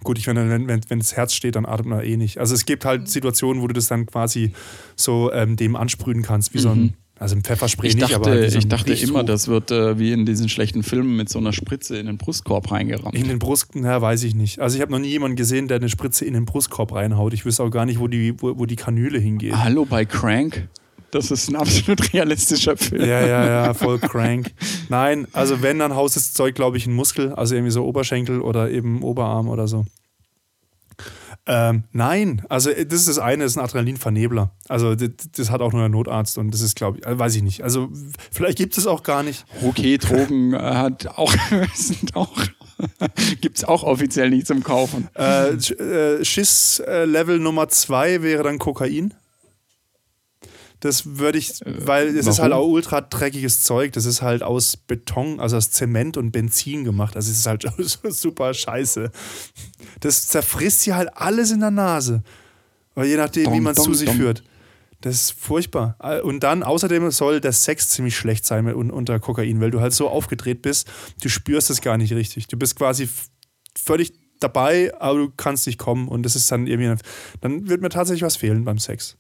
Gut, wenn das Herz steht, dann atmet man nicht. Also es gibt halt Situationen, wo du das dann quasi so dem ansprühen kannst, wie so ein Also im Pfefferspray nicht, aber halt ich dachte immer, das wird wie in diesen schlechten Filmen mit so einer Spritze in den Brustkorb reingerammt. In den Brust, na, weiß ich nicht. Also ich habe noch nie jemanden gesehen, der eine Spritze in den Brustkorb reinhaut. Ich wüsste auch gar nicht, wo die Kanüle hingeht. Hallo, bei Crank? Das ist ein absolut realistischer Film. Ja, voll Crank. Nein, also wenn, dann haust das Zeug, glaube ich, in Muskel. Also irgendwie so Oberschenkel oder eben Oberarm oder so. Nein, also das ist das eine, das ist ein Adrenalinvernebler. Also das hat auch nur der Notarzt und das ist, glaube ich, weiß ich nicht. Also vielleicht gibt es auch gar nicht. Okay, Drogen gibt es auch offiziell nicht zum Kaufen. Schiss-Level Nummer 2 wäre dann Kokain. Das würde ich, weil es ist halt auch ultra dreckiges Zeug. Das ist halt aus Beton, also aus Zement und Benzin gemacht. Also es ist halt super scheiße. Das zerfrisst hier halt alles in der Nase. Aber je nachdem, wie man es zu sich führt. Das ist furchtbar. Und dann, außerdem soll der Sex ziemlich schlecht sein unter Kokain, weil du halt so aufgedreht bist, du spürst es gar nicht richtig. Du bist quasi völlig dabei, aber du kannst nicht kommen. Und das ist dann irgendwie, dann wird mir tatsächlich was fehlen beim Sex.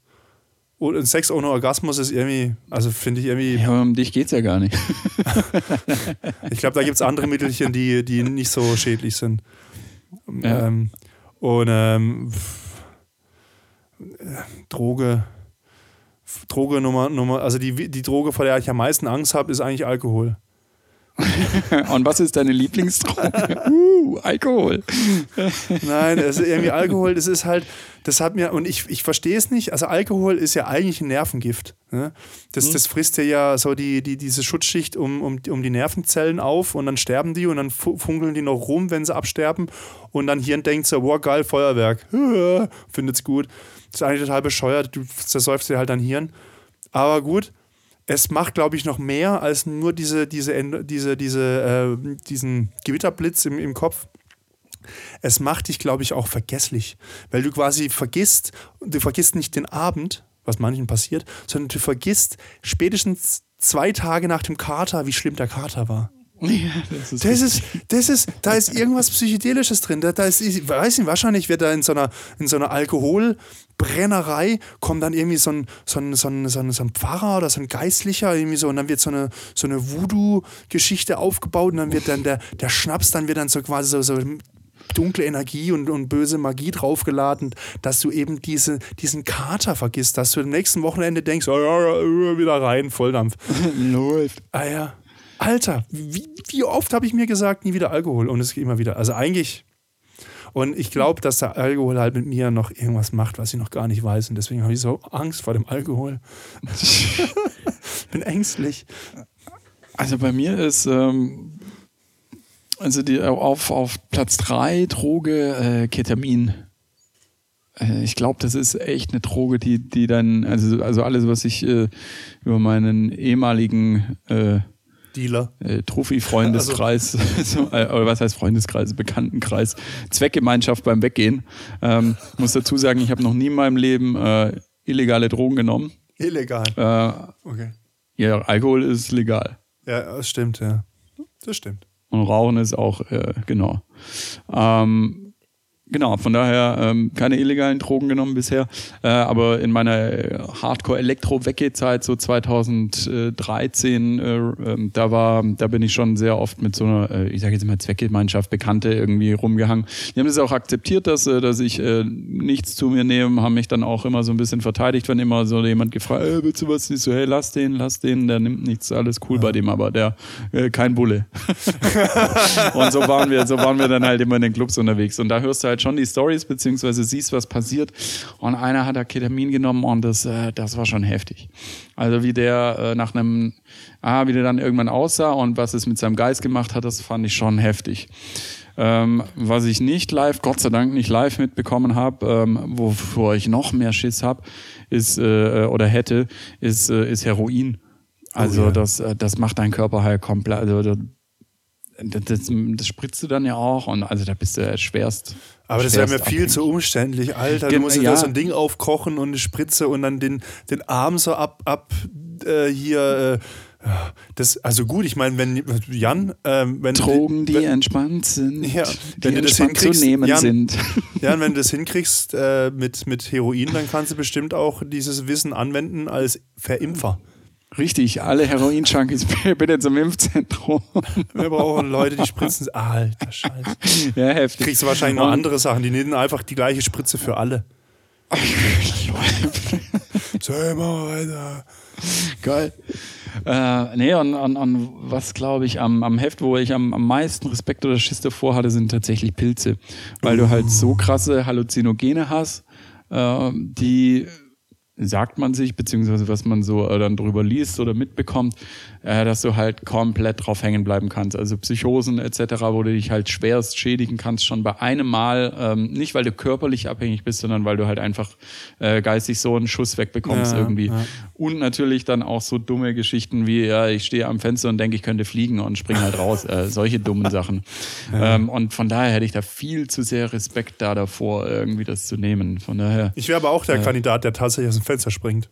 Und Sex ohne Orgasmus ist irgendwie, also finde ich irgendwie... Ja, um dich geht's ja gar nicht. Ich glaube, da gibt es andere Mittelchen, die nicht so schädlich sind. Ja. Droge Nummer, also die Droge, vor der ich am meisten Angst habe, ist eigentlich Alkohol. Und was ist deine Lieblingsdroge? Alkohol. Nein, also irgendwie Alkohol, das ist halt, das hat mir, und ich verstehe es nicht, also Alkohol ist ja eigentlich ein Nervengift. Ne? Das frisst ja so diese Schutzschicht um die Nervenzellen auf und dann sterben die und dann funkeln die noch rum, wenn sie absterben und dann Hirn denkt so, wow, geil, Feuerwerk. Findet's gut. Das ist eigentlich total bescheuert, du zersäufst dir halt dein Hirn. Aber gut. Es macht, glaube ich, noch mehr als nur diesen Gewitterblitz im Kopf. Es macht dich, glaube ich, auch vergesslich, weil du quasi vergisst, du vergisst nicht den Abend, was manchen passiert, sondern du vergisst spätestens 2 Tage nach dem Kater, wie schlimm der Kater war. Ja, da ist irgendwas Psychedelisches drin. Ich weiß nicht, wahrscheinlich wird da in so einer Alkoholbrennerei kommt dann irgendwie so ein Pfarrer oder so ein Geistlicher irgendwie so und dann wird so eine Voodoo-Geschichte aufgebaut und dann wird dann der Schnaps, dann wird dann so quasi so dunkle Energie und böse Magie draufgeladen, dass du eben diesen Kater vergisst, dass du am nächsten Wochenende denkst, oh, wieder rein, Volldampf. Läuft. Ah ja. Alter, wie oft habe ich mir gesagt, nie wieder Alkohol und es geht immer wieder. Also eigentlich, und ich glaube, dass der Alkohol halt mit mir noch irgendwas macht, was ich noch gar nicht weiß und deswegen habe ich so Angst vor dem Alkohol. Bin ängstlich. Also bei mir ist, also die auf Platz 3 Droge Ketamin. Ich glaube, das ist echt eine Droge, die dann, also alles, was ich über meinen ehemaligen Dealer. Trophy-Freundeskreis, oder was heißt Freundeskreis, Bekanntenkreis, Zweckgemeinschaft beim Weggehen. Muss dazu sagen, ich habe noch nie in meinem Leben illegale Drogen genommen. Illegal? Okay. Ja, Alkohol ist legal. Ja, das stimmt, ja. Das stimmt. Und Rauchen ist auch, genau. Genau, von daher keine illegalen Drogen genommen bisher, aber in meiner Hardcore-Elektro-Wecke-Zeit, so 2013, da bin ich schon sehr oft mit so einer, ich sage jetzt mal Zweckgemeinschaft, Bekannte irgendwie rumgehangen. Die haben das auch akzeptiert, dass ich nichts zu mir nehme, haben mich dann auch immer so ein bisschen verteidigt, wenn immer so jemand gefragt, willst du was? Ich so, hey, lass den, der nimmt nichts, alles cool bei dem, aber der, kein Bulle. Und so waren wir dann halt immer in den Clubs unterwegs und da hörst du halt schon die Stories, beziehungsweise siehst, was passiert. Und einer hat da Ketamin genommen und das war schon heftig. Also wie der wie der dann irgendwann aussah und was es mit seinem Geist gemacht hat, das fand ich schon heftig. Was ich nicht live, Gott sei Dank nicht live mitbekommen habe, wovor ich noch mehr Schiss habe, ist Heroin. Also das macht deinen Körper halt komplett, also das spritzt du dann ja auch und also da bist du ja schwerst. Aber das wäre mir viel zu umständlich, Alter. Du musst ja so ein Ding aufkochen und eine Spritze und dann den Arm so das, also gut, ich meine, wenn Jan, wenn Drogen, die entspannt sind, ja, wenn die entspannt zu nehmen Jan, sind. Jan, wenn du das hinkriegst mit Heroin, dann kannst du bestimmt auch dieses Wissen anwenden als Verimpfer. Richtig, alle Heroin-Junkies bitte zum Impfzentrum. Wir brauchen Leute, die spritzen. Alter Scheiße. Ja, heftig. Kriegst du wahrscheinlich noch andere Sachen. Die nehmen einfach die gleiche Spritze für alle. Zimmer, Alter. Geil. Und was glaube ich am Heft, wo ich am meisten Respekt oder Schiss davor hatte, sind tatsächlich Pilze. Weil du halt so krasse Halluzinogene hast, die sagt man sich, beziehungsweise was man so dann drüber liest oder mitbekommt, dass du halt komplett drauf hängen bleiben kannst. Also Psychosen etc., wo du dich halt schwerst schädigen kannst, schon bei einem Mal. Nicht, weil du körperlich abhängig bist, sondern weil du halt einfach geistig so einen Schuss wegbekommst irgendwie. Ja. Und natürlich dann auch so dumme Geschichten wie, ja, ich stehe am Fenster und denke, ich könnte fliegen und springe halt raus. Solche dummen Sachen. Ja. Und von daher hätte ich da viel zu sehr Respekt davor, irgendwie das zu nehmen. Von daher. Ich wäre aber auch der Kandidat, der tatsächlich aus dem Fenster springt.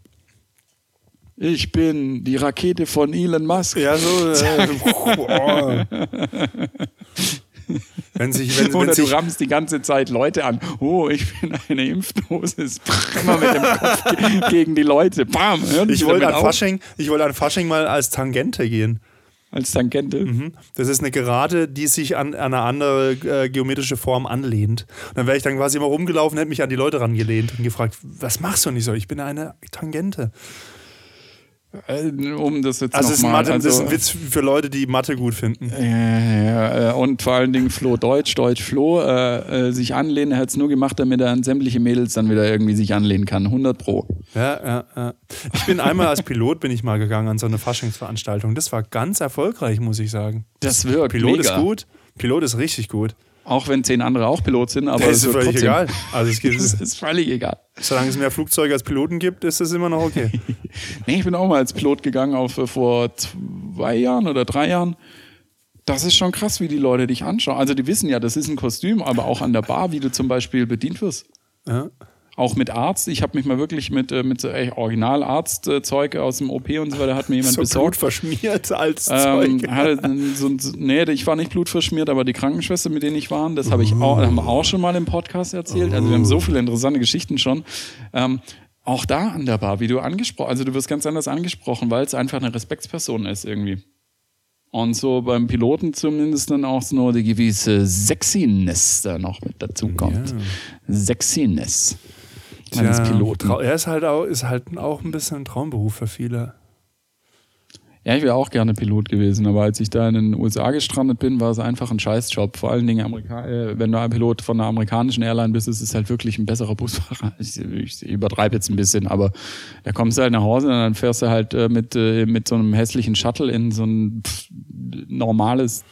Ich bin die Rakete von Elon Musk. Ja, so. Wenn du rammst die ganze Zeit Leute an. Oh, ich bin eine Impfdosis. Immer mit dem Kopf gegen die Leute. Bam. Ich wollte an Fasching mal als Tangente gehen. Als Tangente? Mhm. Das ist eine Gerade, die sich an eine andere geometrische Form anlehnt. Und dann wäre ich dann quasi immer rumgelaufen, hätte mich an die Leute rangelehnt und gefragt, was machst du nicht so? Ich bin eine Tangente. Um das jetzt also, das ist ein Witz für Leute, die Mathe gut finden. Ja, und vor allen Dingen Flo Deutsch Flo, sich anlehnen, er hat es nur gemacht, damit er an sämtliche Mädels dann wieder irgendwie sich anlehnen kann. 100%. Ja. Ich bin einmal als Pilot mal gegangen an so eine Faschingsveranstaltung. Das war ganz erfolgreich, muss ich sagen. Das wirkt Pilot mega. Ist gut. Pilot ist richtig gut. Auch wenn 10 andere auch Pilot sind, aber das ist völlig trotzdem egal. Also das ist völlig egal. Solange es mehr Flugzeuge als Piloten gibt, ist das immer noch okay. Nee, ich bin auch mal als Pilot gegangen vor 2 Jahren oder 3 Jahren. Das ist schon krass, wie die Leute dich anschauen. Also die wissen ja, das ist ein Kostüm, aber auch an der Bar, wie du zum Beispiel bedient wirst. Ja. Auch mit Arzt. Ich habe mich mal wirklich mit so Originalarztzeug aus dem OP und so weiter, hat mir jemand besorgt. Blutverschmiert als Zeug. Ich war nicht blutverschmiert, aber die Krankenschwester, mit denen ich war, das haben wir auch schon mal im Podcast erzählt. Also wir haben so viele interessante Geschichten schon. Auch da an der Bar, wie du angesprochen, also du wirst ganz anders angesprochen, weil es einfach eine Respektsperson ist irgendwie. Und so beim Piloten zumindest dann auch so eine gewisse Sexiness da noch mit dazu kommt. Ja. Sexiness. Meines Piloten. Er ist halt auch ein bisschen ein Traumberuf für viele. Ja, ich wäre auch gerne Pilot gewesen, aber als ich da in den USA gestrandet bin, war es einfach ein Scheißjob. Vor allen Dingen, wenn du ein Pilot von einer amerikanischen Airline bist, ist es halt wirklich ein besserer Busfahrer. Ich übertreibe jetzt ein bisschen, aber da kommst du halt nach Hause und dann fährst du halt mit so einem hässlichen Shuttle in so ein normales,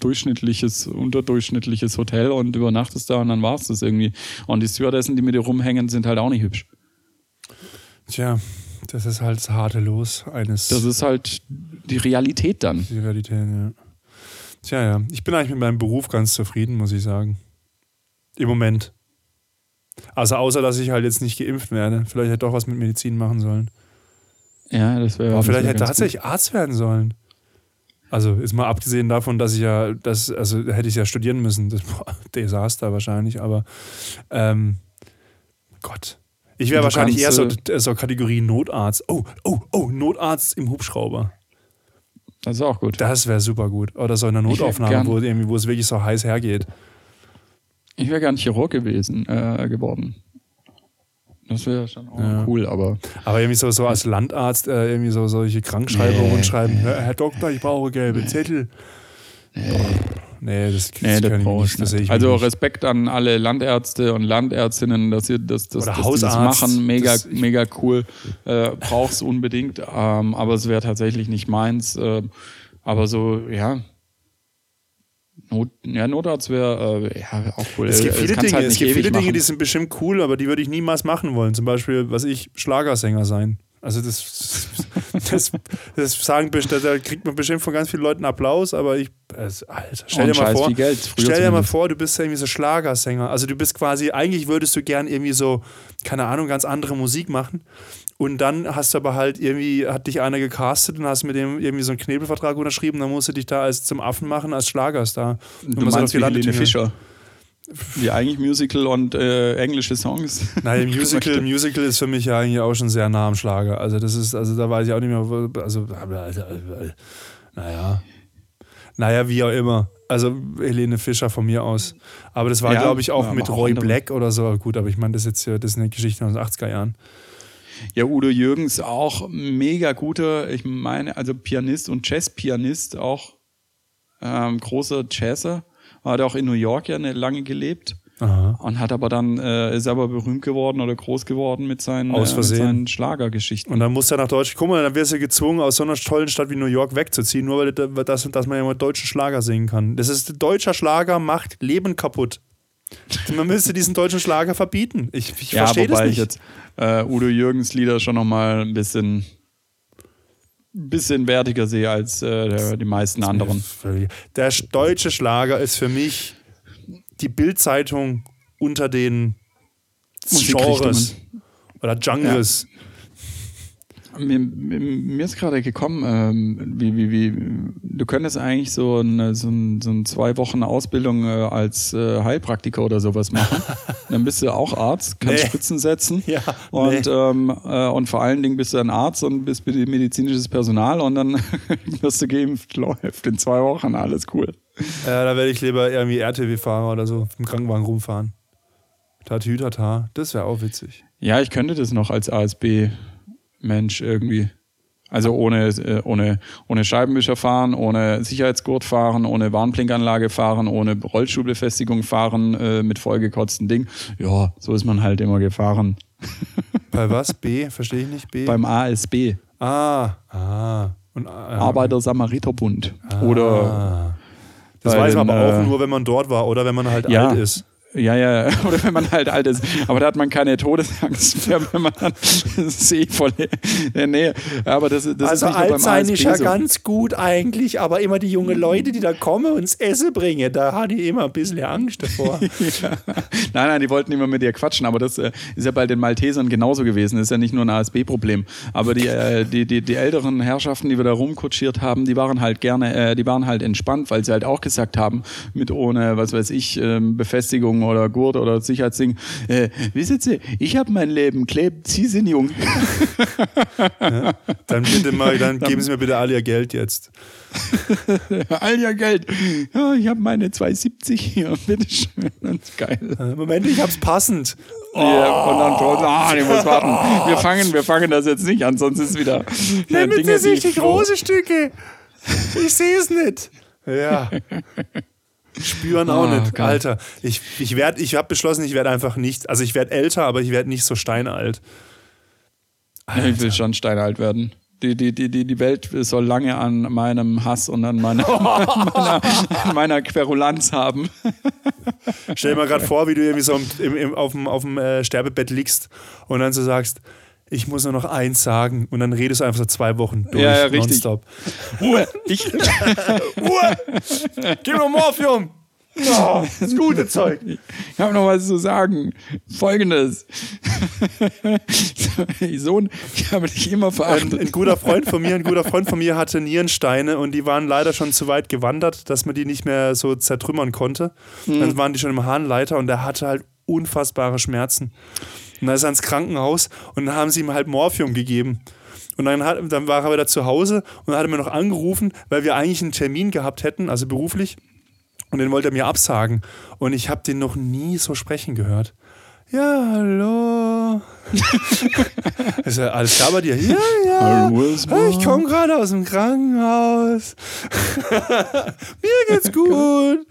durchschnittliches, unterdurchschnittliches Hotel und übernachtest da und dann war's das irgendwie. Und die Stewardessen, die mit dir rumhängen, sind halt auch nicht hübsch. Tja. Das ist halt das harte Los eines... Das ist halt die Realität dann. Die Realität, ja. Tja, ja. Ich bin eigentlich mit meinem Beruf ganz zufrieden, muss ich sagen. Im Moment. Also außer, dass ich halt jetzt nicht geimpft werde. Vielleicht hätte ich doch was mit Medizin machen sollen. Ja, das wäre... Vielleicht hätte ich tatsächlich Arzt werden sollen. Also ist mal abgesehen davon, dass ich hätte ich ja studieren müssen. Das war ein Desaster wahrscheinlich, aber... Gott... Ich wäre wahrscheinlich eher so Kategorie Notarzt. Oh, Notarzt im Hubschrauber. Das ist auch gut. Das wäre super gut. Oder so in der Notaufnahme, wo es wirklich so heiß hergeht. Ich wäre gern Chirurg geworden. Das wäre schon auch cool, aber... Aber irgendwie so als Landarzt irgendwie so solche Krankschreibungen schreiben. Herr Doktor, ich brauche gelbe Zettel. Nee, das kann ich nicht. Also Respekt an alle Landärzte und Landärztinnen, dass ihr das machen, mega cool. Brauch's unbedingt, aber es wäre tatsächlich nicht meins. Aber so, ja. Notarzt wäre auch cool. Es gibt viele Dinge, die sind bestimmt cool, aber die würde ich niemals machen wollen. Zum Beispiel, Schlagersänger sein. Also da kriegt man bestimmt von ganz vielen Leuten Applaus, aber Alter, stell dir mal vor, du bist irgendwie so Schlagersänger. Also du bist quasi, eigentlich würdest du gern irgendwie so, keine Ahnung, ganz andere Musik machen und dann hast du aber halt irgendwie, hat dich einer gecastet und hast mit dem irgendwie so einen Knebelvertrag unterschrieben, dann musst du dich da zum Affen machen, als Schlagerstar. Du meinst wie Helene Fischer. Wie eigentlich Musical und englische Songs? Nein, Musical ist für mich ja eigentlich auch schon sehr nah am Schlager. Also das ist, also da weiß ich auch nicht mehr, also naja, wie auch immer. Also Helene Fischer von mir aus. Aber das war, ja, glaube ich, auch mit Roy Black oder so. Gut, aber ich meine, das ist jetzt hier, das ist eine Geschichte aus den 80er Jahren. Ja, Udo Jürgens auch mega guter, ich meine, also Pianist und Jazzpianist auch, großer Jazzer. Hat auch in New York ja lange gelebt. Aha. Und hat aber dann selber berühmt geworden oder groß geworden mit seinen Schlagergeschichten. Und dann muss er nach Deutschland, guck mal, dann wirst du gezwungen, aus so einer tollen Stadt wie New York wegzuziehen, nur weil dass man ja mal deutschen Schlager singen kann. Das ist, deutscher Schlager macht Leben kaputt. Man müsste diesen deutschen Schlager verbieten. Ich verstehe das nicht. Ja, wobei ich jetzt Udo Jürgens Lieder schon nochmal ein bisschen wertiger sehe als die meisten anderen. Der deutsche Schlager ist für mich die Bild-Zeitung unter den Genres oder Genres. Ja. Mir ist gerade gekommen, du könntest eigentlich so eine 2 Wochen Ausbildung als Heilpraktiker oder sowas machen. Dann bist du auch Arzt, kannst Spritzen setzen und vor allen Dingen bist du ein Arzt und bist medizinisches Personal und dann wirst du geimpft, läuft in 2 Wochen, alles cool. Ja, da werde ich lieber irgendwie RTW-Fahrer oder so im Krankenwagen rumfahren. Tatütata, das wäre auch witzig. Ja, ich könnte das noch als ASB-Mensch irgendwie. Also ohne Scheibenwischer fahren, ohne Sicherheitsgurt fahren, ohne Warnblinkanlage fahren, ohne Rollstuhlbefestigung fahren, mit vollgekotzten Ding. Ja, so ist man halt immer gefahren. Bei was? B? Verstehe ich nicht. B? Beim ASB. Arbeiter-Samariter-Bund. Oder... Das weiß man aber auch nur, wenn man dort war oder wenn man halt alt ist. Ja, oder wenn man halt alt ist. Aber da hat man keine Todesangst mehr, wenn man dann See voll in der Nähe. Aber das also ist nicht alt sein ist ja so ganz gut eigentlich, aber immer die jungen Leute, die da kommen und das Essen bringen, da hatte ich immer ein bisschen Angst davor. Ja. Nein, die wollten immer mit dir quatschen, aber das ist ja bei den Maltesern genauso gewesen. Das ist ja nicht nur ein ASB-Problem. Aber die älteren Herrschaften, die wir da rumkutschiert haben, die waren halt entspannt, weil sie halt auch gesagt haben, mit ohne, was weiß ich, Befestigung oder Gurt oder Sicherheitsding. Wissen Sie, ich habe mein Leben klebt, Sie sind jung. Ja, dann geben Sie mir bitte all Ihr Geld jetzt. All Ihr Geld. Ja, ich habe meine 2,70 hier, bitteschön. Das ist geil. Moment, ich hab's passend. Oh. Und dann ich muss warten. Wir fangen das jetzt nicht an, sonst ist wieder. Nehmen Sie sich die großen Stücke. Ich sehe es nicht. Ja. Spüren auch nicht, geil. Alter. Ich habe beschlossen, ich werde einfach nicht, also ich werde älter, aber ich werde nicht so steinalt. Alter. Ich will schon steinalt werden. Die Welt soll lange an meinem Hass und an meiner Querulanz haben. Stell dir mal gerade vor, wie du irgendwie so auf dem Sterbebett liegst und dann so sagst, ich muss nur noch eins sagen und dann redest du einfach so 2 Wochen durch, ja, nonstop. Ruhe! Ruhe! Gib mir Morphium! Oh, das gute Zeug. Ich habe noch was zu sagen. Folgendes. Sohn, ich habe dich immer verachtet. Ein guter Freund von mir hatte Nierensteine und die waren leider schon zu weit gewandert, dass man die nicht mehr so zertrümmern konnte. Dann waren die schon im Harnleiter und der hatte halt unfassbare Schmerzen. Und dann ist er ins Krankenhaus und dann haben sie ihm halt Morphium gegeben. Und dann war er wieder zu Hause und dann hat er mir noch angerufen, weil wir eigentlich einen Termin gehabt hätten, also beruflich. Und den wollte er mir absagen. Und ich habe den noch nie so sprechen gehört. Ja, hallo. Ist ja alles klar bei dir? Ja. Ich komme gerade aus dem Krankenhaus. Mir geht's gut.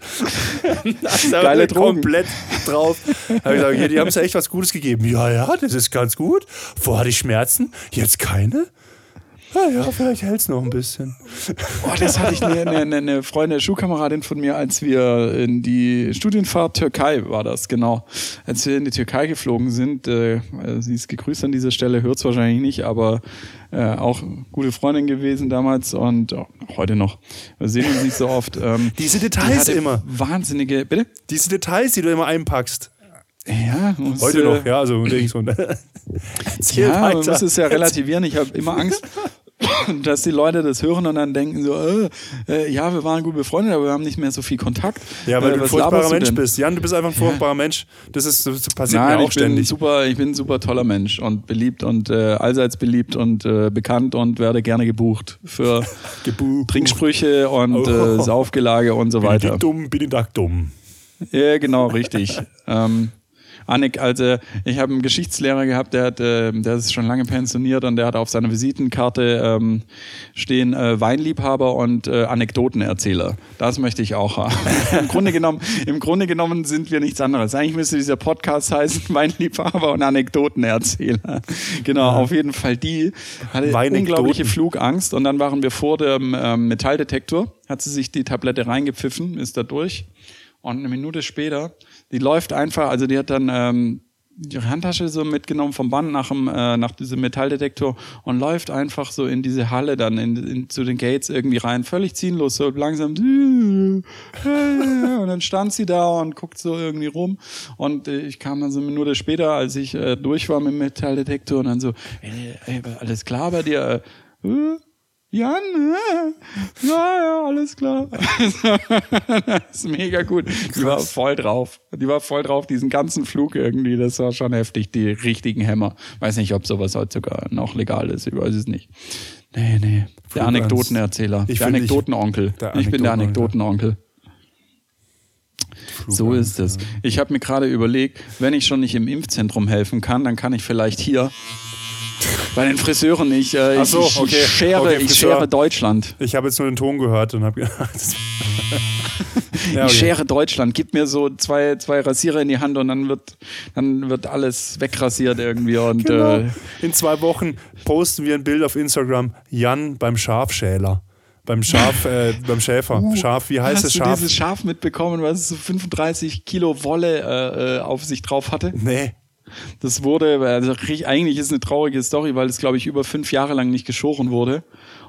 Geile Drogen. Komplett drauf. Hab ich gesagt, die haben es ja echt was Gutes gegeben. Ja, das ist ganz gut. Vorher hatte ich Schmerzen, jetzt keine. Ja, vielleicht hält es noch ein bisschen. Oh, das hatte ich eine Freundin, Schulkameradin von mir, als wir in die Studienfahrt Türkei, war das, genau. Als wir in die Türkei geflogen sind, sie ist gegrüßt an dieser Stelle, hört es wahrscheinlich nicht, aber auch gute Freundin gewesen damals und heute noch. Wir sehen uns nicht so oft. Diese Details immer. Wahnsinnige, bitte? Diese Details, die du immer einpackst. Ja, heute noch, ja, also links und. Ja, man muss es ja relativieren. Ich habe immer Angst, Und dass die Leute das hören und dann denken so, ja, wir waren gut befreundet, aber wir haben nicht mehr so viel Kontakt. Ja, weil du ein furchtbarer Mensch bist. Jan, du bist einfach ein furchtbarer Mensch. Das passiert mir auch ständig. Ich bin ein super toller Mensch und beliebt und allseits beliebt und bekannt und werde gerne gebucht für Trinksprüche und Saufgelage und so weiter. Bin ich dumm. Ja, genau, richtig. Annik, also ich habe einen Geschichtslehrer gehabt, der ist schon lange pensioniert und der hat auf seiner Visitenkarte stehen Weinliebhaber und Anekdotenerzähler. Das möchte ich auch haben. Im Grunde genommen sind wir nichts anderes. Eigentlich müsste dieser Podcast heißen Weinliebhaber und Anekdotenerzähler. Genau, ja. Auf jeden Fall die hatte unglaubliche Flugangst und dann waren wir vor dem Metalldetektor, hat sie sich die Tablette reingepfiffen, ist da durch und eine Minute später... Die läuft einfach, also die hat dann ihre Handtasche so mitgenommen vom Band nach diesem Metalldetektor und läuft einfach so in diese Halle dann zu den Gates irgendwie rein, völlig ziellos, so langsam. Und dann stand sie da und guckt so irgendwie rum und ich kam dann so eine Minute später, als ich durch war mit dem Metalldetektor und dann so, ey, alles klar bei dir? Jan, ja, alles klar. Das ist mega gut. Die war voll drauf. Diesen ganzen Flug irgendwie. Das war schon heftig, die richtigen Hämmer. Weiß nicht, ob sowas heute sogar noch legal ist. Ich weiß es nicht. Nee. Der Anekdotenerzähler. Der Anekdotenonkel. Ich bin der Anekdotenonkel. So ist es. Ich habe mir gerade überlegt, wenn ich schon nicht im Impfzentrum helfen kann, dann kann ich vielleicht hier... Bei den Friseuren nicht. Ich schere Deutschland. Ich habe jetzt nur den Ton gehört und habe gedacht... Ich schere Deutschland. Gib mir so zwei Rasierer in die Hand und dann wird alles wegrasiert irgendwie. Und, genau. In 2 Wochen posten wir ein Bild auf Instagram. Jan beim Schafschäler. Beim Schäfer. Schaf, wie heißt das Schaf? Hast du dieses Schaf mitbekommen, was so 35 Kilo Wolle auf sich drauf hatte? Nee. Das wurde, also eigentlich ist es eine traurige Story, weil es, glaube ich, über 5 Jahre lang nicht geschoren wurde.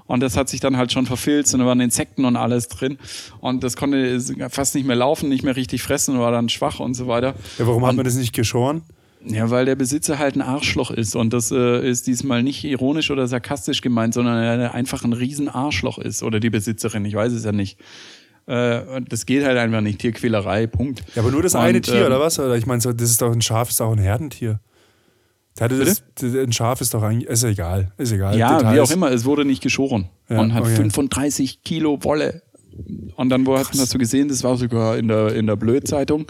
Und das hat sich dann halt schon verfilzt und da waren Insekten und alles drin. Und das konnte fast nicht mehr laufen, nicht mehr richtig fressen, war dann schwach und so weiter. Ja, warum hat man das nicht geschoren? Ja, weil der Besitzer halt ein Arschloch ist. Und das ist diesmal nicht ironisch oder sarkastisch gemeint, sondern er einfach ein riesen Arschloch ist. Oder die Besitzerin, ich weiß es ja nicht. Das geht halt einfach nicht. Tierquälerei, Punkt. Ja, aber nur das eine Tier, oder was? Ich meine, das ist doch ein Schaf, ist auch ein Herdentier. Ein Schaf ist doch eigentlich, ist egal. Ja, Details. Wie auch immer, es wurde nicht geschoren. Ja, und hat 35 Kilo Wolle. Und dann hast du gesehen, das war sogar in der Blöd-Zeitung.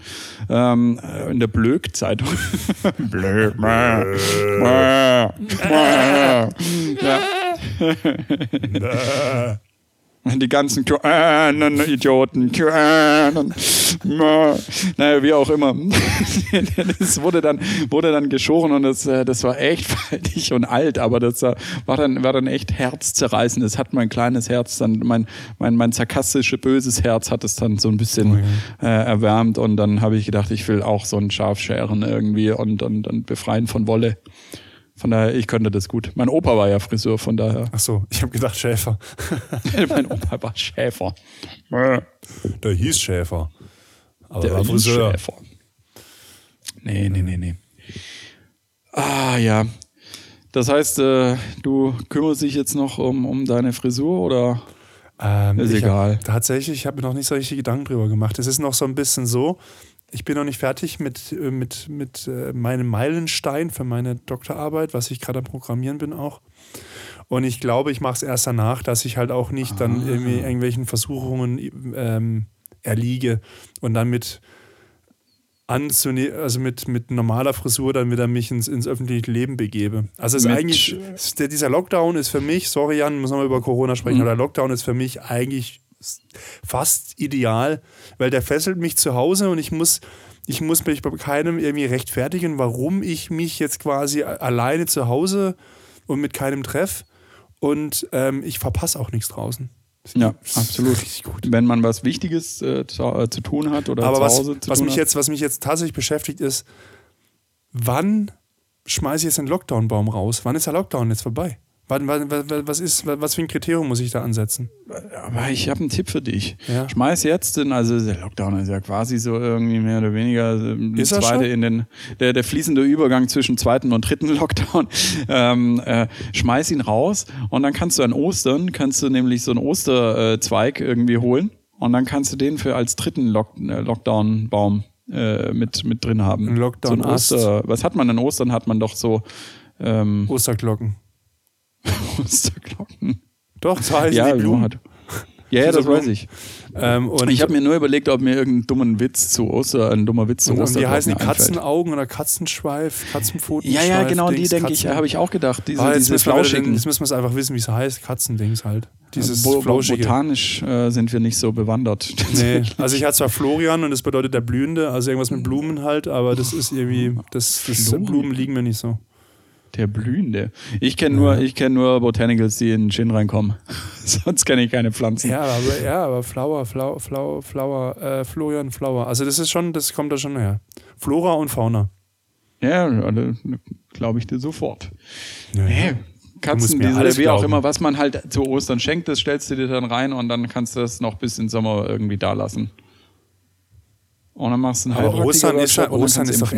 In der Blöd-Zeitung. Blöd. Ja. Die ganzen Idioten. Naja, wie auch immer. Das wurde dann geschoren und das war echt faltig und alt, aber das war dann echt herzzerreißend. Das hat mein kleines Herz dann, mein sarkastisches, böses Herz hat es dann so ein bisschen erwärmt und dann habe ich gedacht, ich will auch so ein Schaf scheren irgendwie und befreien von Wolle. Von daher, ich könnte das gut. Mein Opa war ja Friseur, von daher. Ach so, ich habe gedacht Schäfer. Mein Opa war Schäfer. Der hieß Schäfer. Aber der war Friseur. Schäfer. Nee. Ah ja. Das heißt, du kümmerst dich jetzt noch um deine Frisur oder? Ist egal. Ich habe mir noch nicht so richtig Gedanken drüber gemacht. Es ist noch so ein bisschen so. Ich bin noch nicht fertig mit meinem Meilenstein für meine Doktorarbeit, was ich gerade am Programmieren bin auch. Und ich glaube, ich mache es erst danach, dass ich halt auch nicht dann irgendwie irgendwelchen Versuchungen erliege und dann mit normaler Frisur dann wieder mich ins öffentliche Leben begebe. Also dieser Lockdown ist für mich, sorry Jan, muss nochmal über Corona sprechen, aber der Lockdown ist für mich eigentlich fast ideal, weil der fesselt mich zu Hause und ich muss mich bei keinem irgendwie rechtfertigen, warum ich mich jetzt quasi alleine zu Hause und mit keinem treff und ich verpasse auch nichts draußen. Ja, absolut. Richtig gut. Wenn man was Wichtiges zu tun hat oder aber zu Hause was mich jetzt tatsächlich beschäftigt ist, wann schmeiße ich jetzt den Lockdown-Baum raus? Wann ist der Lockdown jetzt vorbei? Was für ein Kriterium muss ich da ansetzen? Aber ich habe einen Tipp für dich. Ja? Schmeiß jetzt den, also der Lockdown ist ja quasi so irgendwie mehr oder weniger der fließende Übergang zwischen zweiten und dritten Lockdown. Schmeiß ihn raus und dann kannst du an Ostern, nämlich so einen Osterzweig irgendwie holen und dann kannst du den für als dritten Lockdown-Baum mit drin haben. Ein Lockdown-Ast. Was hat man an Ostern? Hat man doch so Osterglocken. Osterglocken. Doch, so heißen die Blumen. Hat. Ja, das weiß ich. Und ich habe mir nur überlegt, ob mir irgendeinen dummen Witz zu Ostern, ein dummer Witz zu Ostern. Und die heißen Katzenaugen oder Katzenschweif, Katzenpfoten. Ja, genau, Dings, die denke ich, habe ich auch gedacht. Diese flauschigen. Jetzt müssen wir es einfach wissen, wie es heißt. Katzendings halt. Dieses flauschige. Botanisch sind wir nicht so bewandert. Nee, also ich hatte zwar Florian und das bedeutet der Blühende, also irgendwas mit Blumen halt, aber das ist irgendwie, das Blumen liegen mir nicht so. Der Blühende. Ich kenne nur Botanicals, die in Gin reinkommen. Sonst kenne ich keine Pflanzen. Ja, aber Florian Flower. Also das kommt da schon her. Flora und Fauna. Ja, glaube ich dir sofort. Ja. Hey, Katzen, diese, wie auch immer, was man halt zu Ostern schenkt, das stellst du dir dann rein und dann kannst du das noch bis in Sommer irgendwie da lassen. Und dann machst du einen Aber Ostern ist doch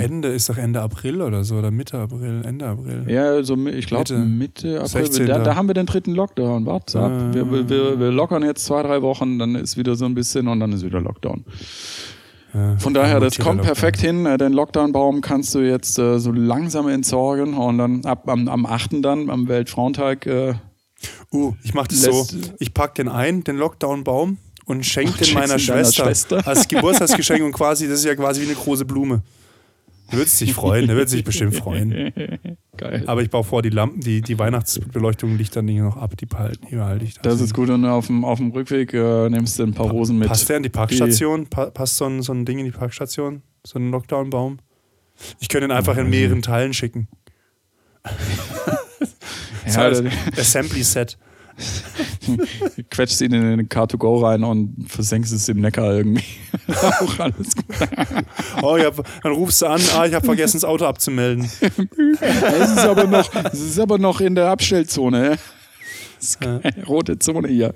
Ende April oder so, oder Mitte April, Ende April. Ja, also ich glaube Mitte April. Da haben wir den dritten Lockdown. Wart's ab. Wir lockern jetzt 2-3 Wochen, dann ist wieder so ein bisschen und dann ist wieder Lockdown. Ja, von daher, das kommt perfekt hin. Den Lockdown-Baum kannst du jetzt so langsam entsorgen und dann am 8. dann, am Weltfrauentag. Ich mach das so. Ich pack den Lockdown-Baum. Und schenkt den meiner Schwester als Geburtstagsgeschenk und quasi, das ist ja quasi wie eine große Blume. Der wird sich bestimmt freuen. Geil. Aber ich baue vor, die Lampen, die Weihnachtsbeleuchtung liegt dann nicht noch ab, die behalte ich da. Das ist gut und auf dem Rückweg nimmst du ein paar Rosen mit. Passt der in die Parkstation? Passt so ein Ding in die Parkstation? So ein Lockdown-Baum? Ich könnte ihn einfach in mehreren Teilen schicken. Das heißt, Assembly-Set. Quetscht ihn in eine Car2Go rein und versenkst es im Neckar irgendwie. Auch alles gut. Dann rufst du an, ich habe vergessen, das Auto abzumelden. Es ist aber noch in der Abstellzone. Rote Zone hier.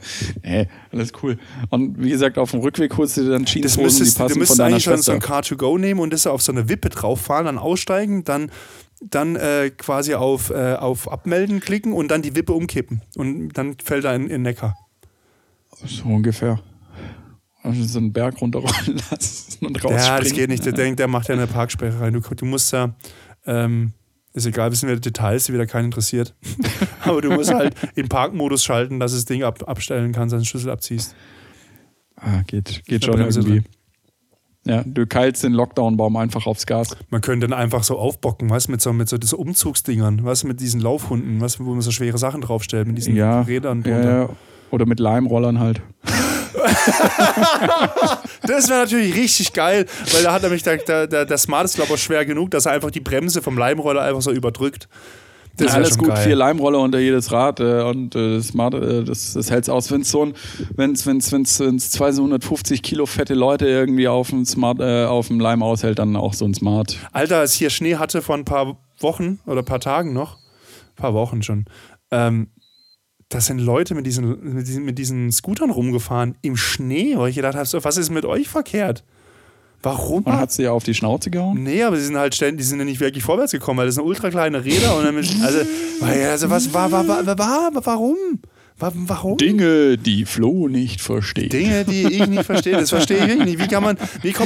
Alles cool. Und wie gesagt, auf dem Rückweg holst du dir dann Jeanshosen, die passen von deiner Schwester. Du müsstest eigentlich schon so ein Car2Go nehmen und das auf so eine Wippe drauffahren, dann aussteigen, dann quasi auf Abmelden klicken und dann die Wippe umkippen. Und dann fällt er in den Neckar. So ungefähr. Also so einen Berg runterrollen lassen und rausspringen. Ja, das geht nicht. Der macht ja eine Parksperre rein. Du musst ja, ist egal, wissen wir Details, die wieder keinen interessiert. Aber du musst halt in Parkmodus schalten, dass du das Ding abstellen kannst, einen Schlüssel abziehst. Geht schon irgendwie. Drin. Ja, du keilst den Lockdown-Baum einfach aufs Gas. Man könnte dann einfach so aufbocken, weißt du, mit so diesen Umzugsdingern, weißt du, mit diesen Laufhunden, weißt du, wo man so schwere Sachen draufstellt, mit diesen Rädern. Ja. Oder mit Leimrollern halt. Das wäre natürlich richtig geil, weil da hat nämlich der Smart ist, glaube ich, schwer genug, dass er einfach die Bremse vom Leimroller einfach so überdrückt. Das ist alles gut, geil. 4 Leimroller unter jedes Rad und das hält's aus. Wenn's 250 Kilo fette Leute irgendwie auf dem Leim aushält, dann auch so ein Smart. Alter, als ich hier Schnee hatte vor ein paar Wochen oder ein paar Tagen noch, ein paar Wochen schon, das sind Leute mit diesen Scootern rumgefahren im Schnee, wo ich gedacht habe, was ist mit euch verkehrt? Warum? Und hat sie ja auf die Schnauze gehauen? Nee, aber die sind ja nicht wirklich vorwärts gekommen, weil das sind ultra kleine Räder und dann warum? Dinge, die Flo nicht versteht. Dinge, die ich nicht verstehe, das verstehe ich nicht. Wie kommt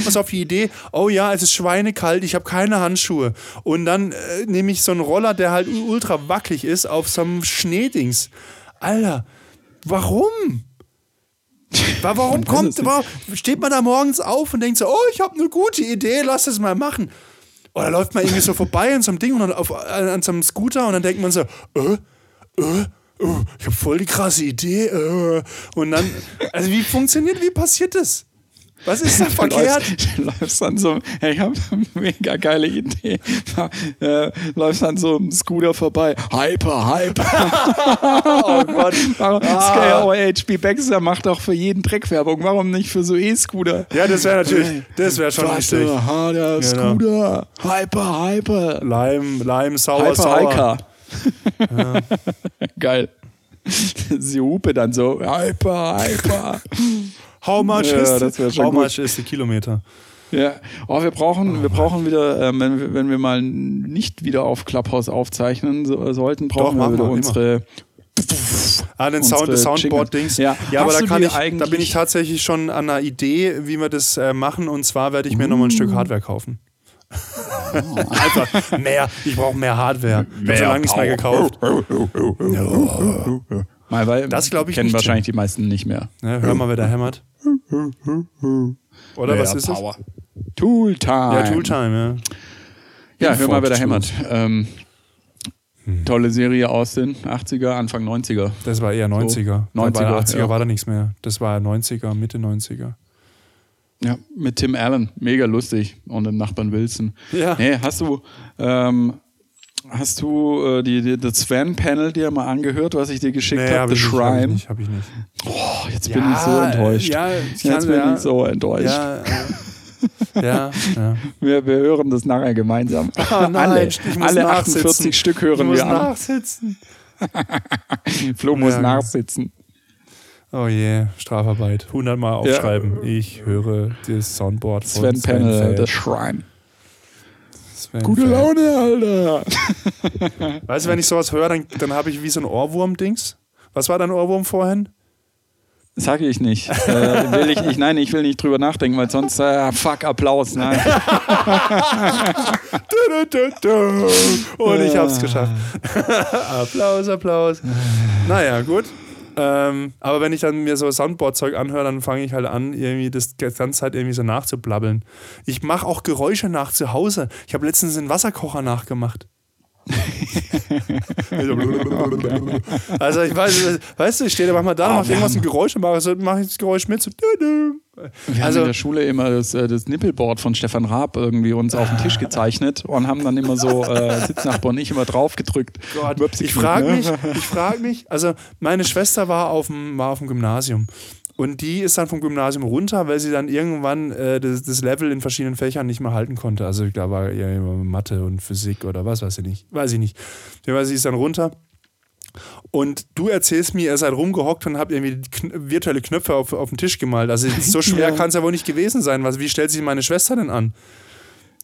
man auf die Idee, oh ja, es ist schweinekalt, ich habe keine Handschuhe. Und dann nehme ich so einen Roller, der halt ultra wackelig ist, auf so einem Schneedings. Alter, warum? Warum steht man da morgens auf und denkt so, oh, ich habe eine gute Idee, lass das mal machen. Oder läuft man irgendwie so vorbei an so einem Ding und an so einem Scooter und dann denkt man so, ich habe voll die krasse Idee. Und dann, also wie passiert das? Was ist da verkehrt? Du läufst an so, hey, ich habe eine mega geile Idee. Läufst an so einem Scooter vorbei. Hyper. Oh Gott. SkyOH, B. Baxter macht auch für jeden Dreck Werbung. Warum nicht für so E-Scooter? Ja, das wäre natürlich, das wäre schon richtig. Harder Scooter. Hyper. Lime, sauer. Hyper, Ja. Geil. Sie hupe dann so, hyper. How much ist der Kilometer? Ja, oh, wir brauchen wieder, wenn wir mal nicht wieder auf Clubhouse aufzeichnen sollten, brauchen wir wieder unsere... Soundboard-Dings. Ja, aber da bin ich tatsächlich schon an einer Idee, wie wir das machen. Und zwar werde ich mir nochmal ein Stück Hardware kaufen. Einfach mehr. Ich brauche mehr Hardware. Ich habe so lange nichts mehr gekauft. Das glaube ich kennen wahrscheinlich die meisten nicht mehr. Ja, hör mal, wer da hämmert. Oder was ist das? Tooltime. Ja, Tooltime, ja. Ja, hör mal, wer da hämmert. Tolle Serie aus den 80er, Anfang 90er. Das war eher 90er. So, 90er, bei den 80er war da nichts mehr. Das war 90er, Mitte 90er. Ja, mit Tim Allen. Mega lustig. Und dem Nachbarn Wilson. Ja. Nee, hast du das Sven-Panel dir mal angehört, was ich dir geschickt habe? The Shrine. Hab ich nicht. Oh, jetzt bin ich so enttäuscht. Ja. Ja. Wir hören das nachher gemeinsam. Ah, nein, alle 48 Stück hören wir an. Nachsitzen. Flo muss nachsitzen. Oh je, Strafarbeit. 100-mal aufschreiben. Ja. Ich höre das Soundboard von Sven Panel, The Shrine. Sven Gute Fan. Laune, Alter. Weißt du, wenn ich sowas höre, dann habe ich wie so ein Ohrwurm-Dings. Was war dein Ohrwurm vorhin? Sage ich nicht. Ich will nicht drüber nachdenken, weil sonst Applaus, nein. Und ich hab's geschafft. Applaus. Naja, gut. Aber wenn ich dann mir so Soundboard-Zeug anhöre, dann fange ich halt an, irgendwie das ganze Zeit irgendwie so nachzublabbeln. Ich mache auch Geräusche nach zu Hause. Ich habe letztens einen Wasserkocher nachgemacht. Also ich weiß, weißt du, ich stehe da manchmal da, mache irgendwas ein Geräusch und mache ich das Geräusch mit. So. Wir haben in der Schule immer das Nippelboard von Stefan Raab irgendwie uns auf den Tisch gezeichnet und haben dann immer so Sitznachbarn und ich immer drauf gedrückt. Gott, ich frage mich, also meine Schwester war auf dem Gymnasium. Und die ist dann vom Gymnasium runter, weil sie dann irgendwann das Level in verschiedenen Fächern nicht mehr halten konnte. Also da war ja Mathe und Physik oder was, weiß ich nicht. Sie ist dann runter. Und du erzählst mir, ihr seid rumgehockt und habt irgendwie virtuelle Knöpfe auf den Tisch gemalt. Also so schwer kann es ja wohl nicht gewesen sein. Wie stellt sich meine Schwester denn an?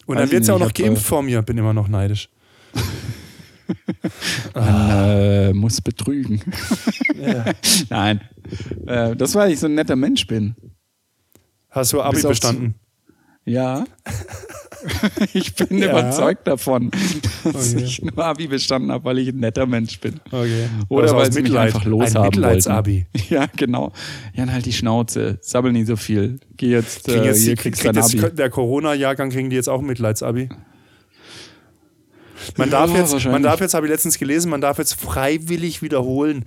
Und dann wird es ja auch noch geimpft vor mir. Bin immer noch neidisch. Man muss betrügen. Ja. Nein. Das war, weil ich so ein netter Mensch bin. Hast du Abi bestanden? Ja. Ich bin überzeugt davon, dass ich nur Abi bestanden habe, weil ich ein netter Mensch bin. Okay. Oder weil es mich einfach loshaben wollten. Abi. Ja, genau. Jan, halt die Schnauze. Sabbel nie so viel. Geh jetzt, hier kriegst dein Abi. Der Corona-Jahrgang kriegen die jetzt auch ein Mitleids-Abi. Man darf jetzt, habe ich letztens gelesen, man darf jetzt freiwillig wiederholen.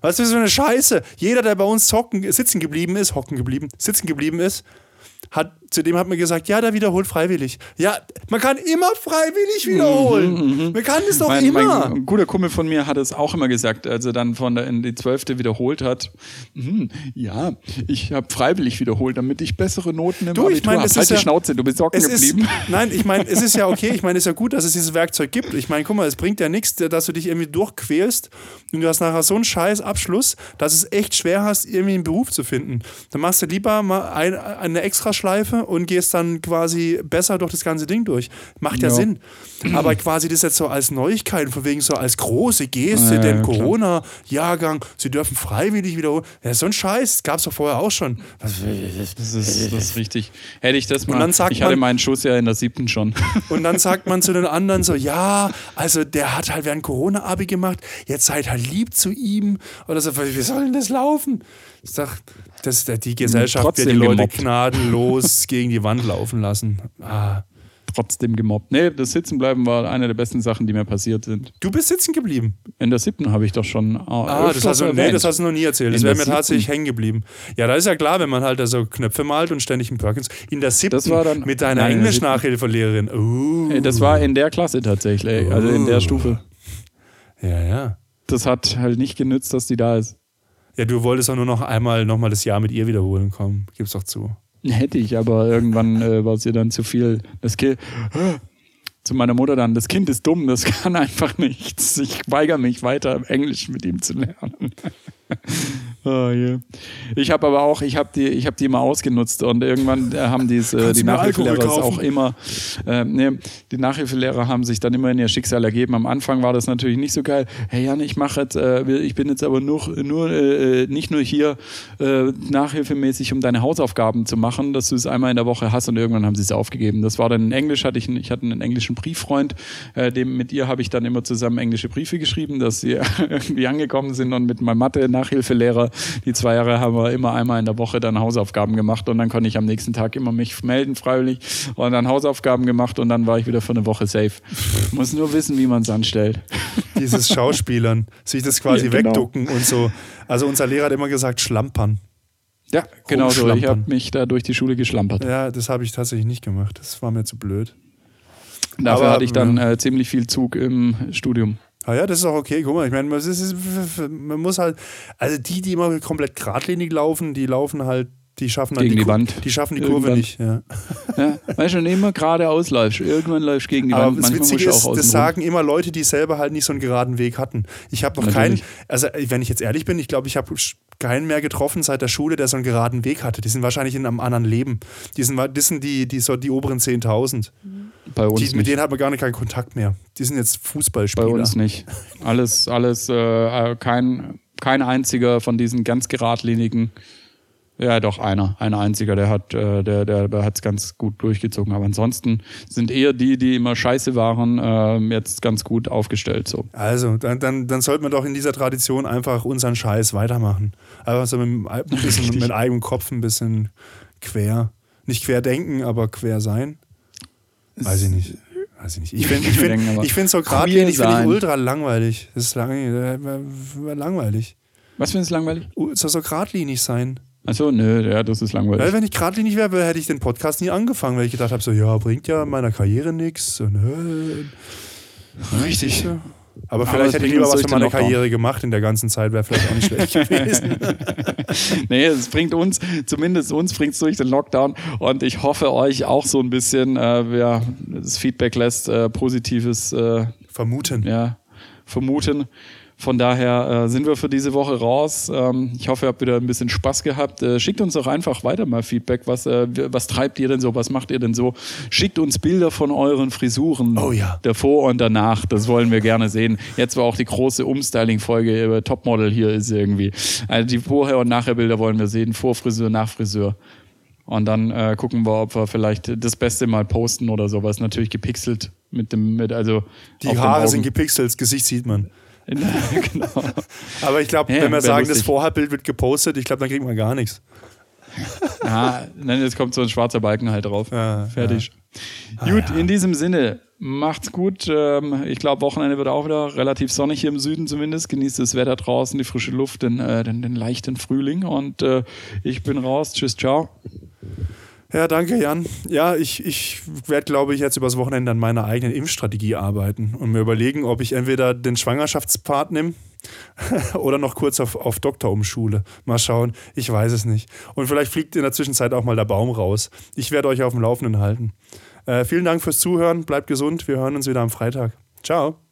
Was ist so eine Scheiße? Jeder, der bei uns sitzen geblieben ist, hat man gesagt, ja, der wiederholt freiwillig. Ja, man kann immer freiwillig wiederholen. Man kann es doch immer. Ein guter Kumpel von mir hat es auch immer gesagt, als er dann in die 12. wiederholt hat. Ja, ich habe freiwillig wiederholt, damit ich bessere Noten im Abitur habe. Halt die Schnauze, du bist socken geblieben. Nein, ich meine, es ist ja okay. Ich meine, es ist ja gut, dass es dieses Werkzeug gibt. Ich meine, guck mal, es bringt ja nichts, dass du dich irgendwie durchquälst und du hast nachher so einen scheiß Abschluss, dass es echt schwer hast, irgendwie einen Beruf zu finden. Dann machst du lieber mal eine Extraschleife und gehst dann quasi besser durch das ganze Ding durch. Macht ja Sinn. Aber quasi das jetzt so als Neuigkeit, von wegen so als große Geste, denn Corona-Jahrgang, sie dürfen freiwillig wiederholen. Ja, so ein Scheiß, gab es doch vorher auch schon. Das ist richtig. Hätte ich das mal, hatte meinen Schuss ja in der 7. schon. Und dann sagt man zu den anderen so, ja, also der hat halt während Corona-Abi gemacht, jetzt seid halt lieb zu ihm. Oder so, wie soll denn das laufen? Ich sag, die Gesellschaft wird die Leute gnadenlos gegen die Wand laufen lassen. Ah. Trotzdem gemobbt. Nee, das Sitzenbleiben war eine der besten Sachen, die mir passiert sind. Du bist sitzen geblieben? In der 7. habe ich doch schon. Das hast du noch nie erzählt. Das wäre mir tatsächlich hängen geblieben. Ja, da ist ja klar, wenn man halt da so Knöpfe malt und ständig einen Perkins. In der 7. mit deiner Englisch-Nachhilfelehrerin. Das war in der Klasse tatsächlich, also in der Stufe. Ja. Das hat halt nicht genützt, dass die da ist. Ja, du wolltest doch nur noch mal das Jahr mit ihr wiederholen kommen. Gib's doch zu. Hätte ich, aber irgendwann war es ihr dann zu viel. zu meiner Mutter dann, das Kind ist dumm, das kann einfach nichts. Ich weigere mich weiter, Englisch mit ihm zu lernen. Oh, yeah. Ich habe die immer ausgenutzt und irgendwann haben die Nachhilfelehrer auch immer, die Nachhilfelehrer haben sich dann immer in ihr Schicksal ergeben. Am Anfang war das natürlich nicht so geil. Hey Jan, ich mache jetzt, ich bin jetzt aber nicht nur hier nachhilfemäßig, um deine Hausaufgaben zu machen, dass du es einmal in der Woche hast, und irgendwann haben sie es aufgegeben. Das war dann in Englisch, ich hatte einen englischen Brieffreund, mit ihr habe ich dann immer zusammen englische Briefe geschrieben, dass sie irgendwie angekommen sind, und mit meinem Mathe-Nachhilfelehrer, die 2 Jahre haben wir immer einmal in der Woche dann Hausaufgaben gemacht, und dann konnte ich am nächsten Tag immer mich melden freiwillig und dann Hausaufgaben gemacht, und dann war ich wieder für eine Woche safe. Muss nur wissen, wie man es anstellt. Dieses Schauspielern, sich das quasi wegducken und so. Also unser Lehrer hat immer gesagt, schlampern. Ja, genau so. Ich habe mich da durch die Schule geschlampert. Ja, das habe ich tatsächlich nicht gemacht. Das war mir zu blöd. Dafür hatte ich dann ziemlich viel Zug im Studium. Ah ja, das ist auch okay. Guck mal, ich meine, man muss halt, also die immer komplett geradlinig laufen, die laufen halt, die schaffen halt gegen die Wand. Die schaffen die Kurve nicht. Ja. Ja, weißt du, immer geradeaus läufst. Irgendwann läufst du gegen die Wand. Aber das Witzige ist, das sagen immer Leute, die selber halt nicht so einen geraden Weg hatten. Ich habe noch keinen, also wenn ich jetzt ehrlich bin, ich glaube, ich habe keinen mehr getroffen seit der Schule, der so einen geraden Weg hatte. Die sind wahrscheinlich in einem anderen Leben. Die oberen 10.000. Bei uns mit denen hat man gar keinen Kontakt mehr. Die sind jetzt Fußballspieler. Bei uns nicht. Alles, kein einziger von diesen ganz geradlinigen. Ja, doch, ein einziger, der hat's ganz gut durchgezogen. Aber ansonsten sind eher die immer scheiße waren, jetzt ganz gut aufgestellt. So. Also, dann sollten wir doch in dieser Tradition einfach unseren Scheiß weitermachen. Einfach so mit eigenem Kopf ein bisschen quer. Nicht quer denken, aber quer sein. Weiß ich nicht. Ich finde so geradlinig, finde ich ultra langweilig. Das ist langweilig. Was findest du langweilig? So geradlinig sein. Achso, nö, ja, das ist langweilig. Weil wenn ich geradlinig wäre, hätte ich den Podcast nie angefangen, weil ich gedacht habe, so, ja, bringt ja meiner Karriere nichts. Richtig. Ja. Aber vielleicht hätte ich lieber was für meine Karriere gemacht in der ganzen Zeit, wäre vielleicht auch nicht schlecht gewesen. Nee, es bringt uns, zumindest uns bringt es durch den Lockdown, und ich hoffe euch auch so ein bisschen, wer das Feedback lässt, positives Vermuten. Ja, vermuten. Von daher sind wir für diese Woche raus. Ich hoffe, ihr habt wieder ein bisschen Spaß gehabt. Schickt uns doch einfach weiter mal Feedback. Was treibt ihr denn so? Was macht ihr denn so? Schickt uns Bilder von euren Frisuren. Oh ja. Davor und danach. Das wollen wir gerne sehen. Jetzt war auch die große Umstyling-Folge über Topmodel hier ist irgendwie. Also die Vorher- und Nachher-Bilder wollen wir sehen. Vor Frisur, nach Frisur. Und dann gucken wir, ob wir vielleicht das Beste mal posten oder sowas. Natürlich gepixelt also die Haare sind gepixelt, das Gesicht sieht man. Genau. Aber ich glaube, wenn wir sagen, das Vorherbild wird gepostet, ich glaube, dann kriegt man gar nichts. Ja, nein, jetzt kommt so ein schwarzer Balken halt drauf. Ja, fertig. Ja. Gut, in diesem Sinne, macht's gut. Ich glaube, Wochenende wird auch wieder relativ sonnig hier im Süden zumindest. Genießt das Wetter draußen, die frische Luft, den leichten Frühling. Und ich bin raus. Tschüss, ciao. Ja, danke, Jan. Ja, ich werde, glaube ich, jetzt übers Wochenende an meiner eigenen Impfstrategie arbeiten und mir überlegen, ob ich entweder den Schwangerschaftspart nehme oder noch kurz auf Doktor umschule. Mal schauen, ich weiß es nicht. Und vielleicht fliegt in der Zwischenzeit auch mal der Baum raus. Ich werde euch auf dem Laufenden halten. Vielen Dank fürs Zuhören, bleibt gesund, wir hören uns wieder am Freitag. Ciao.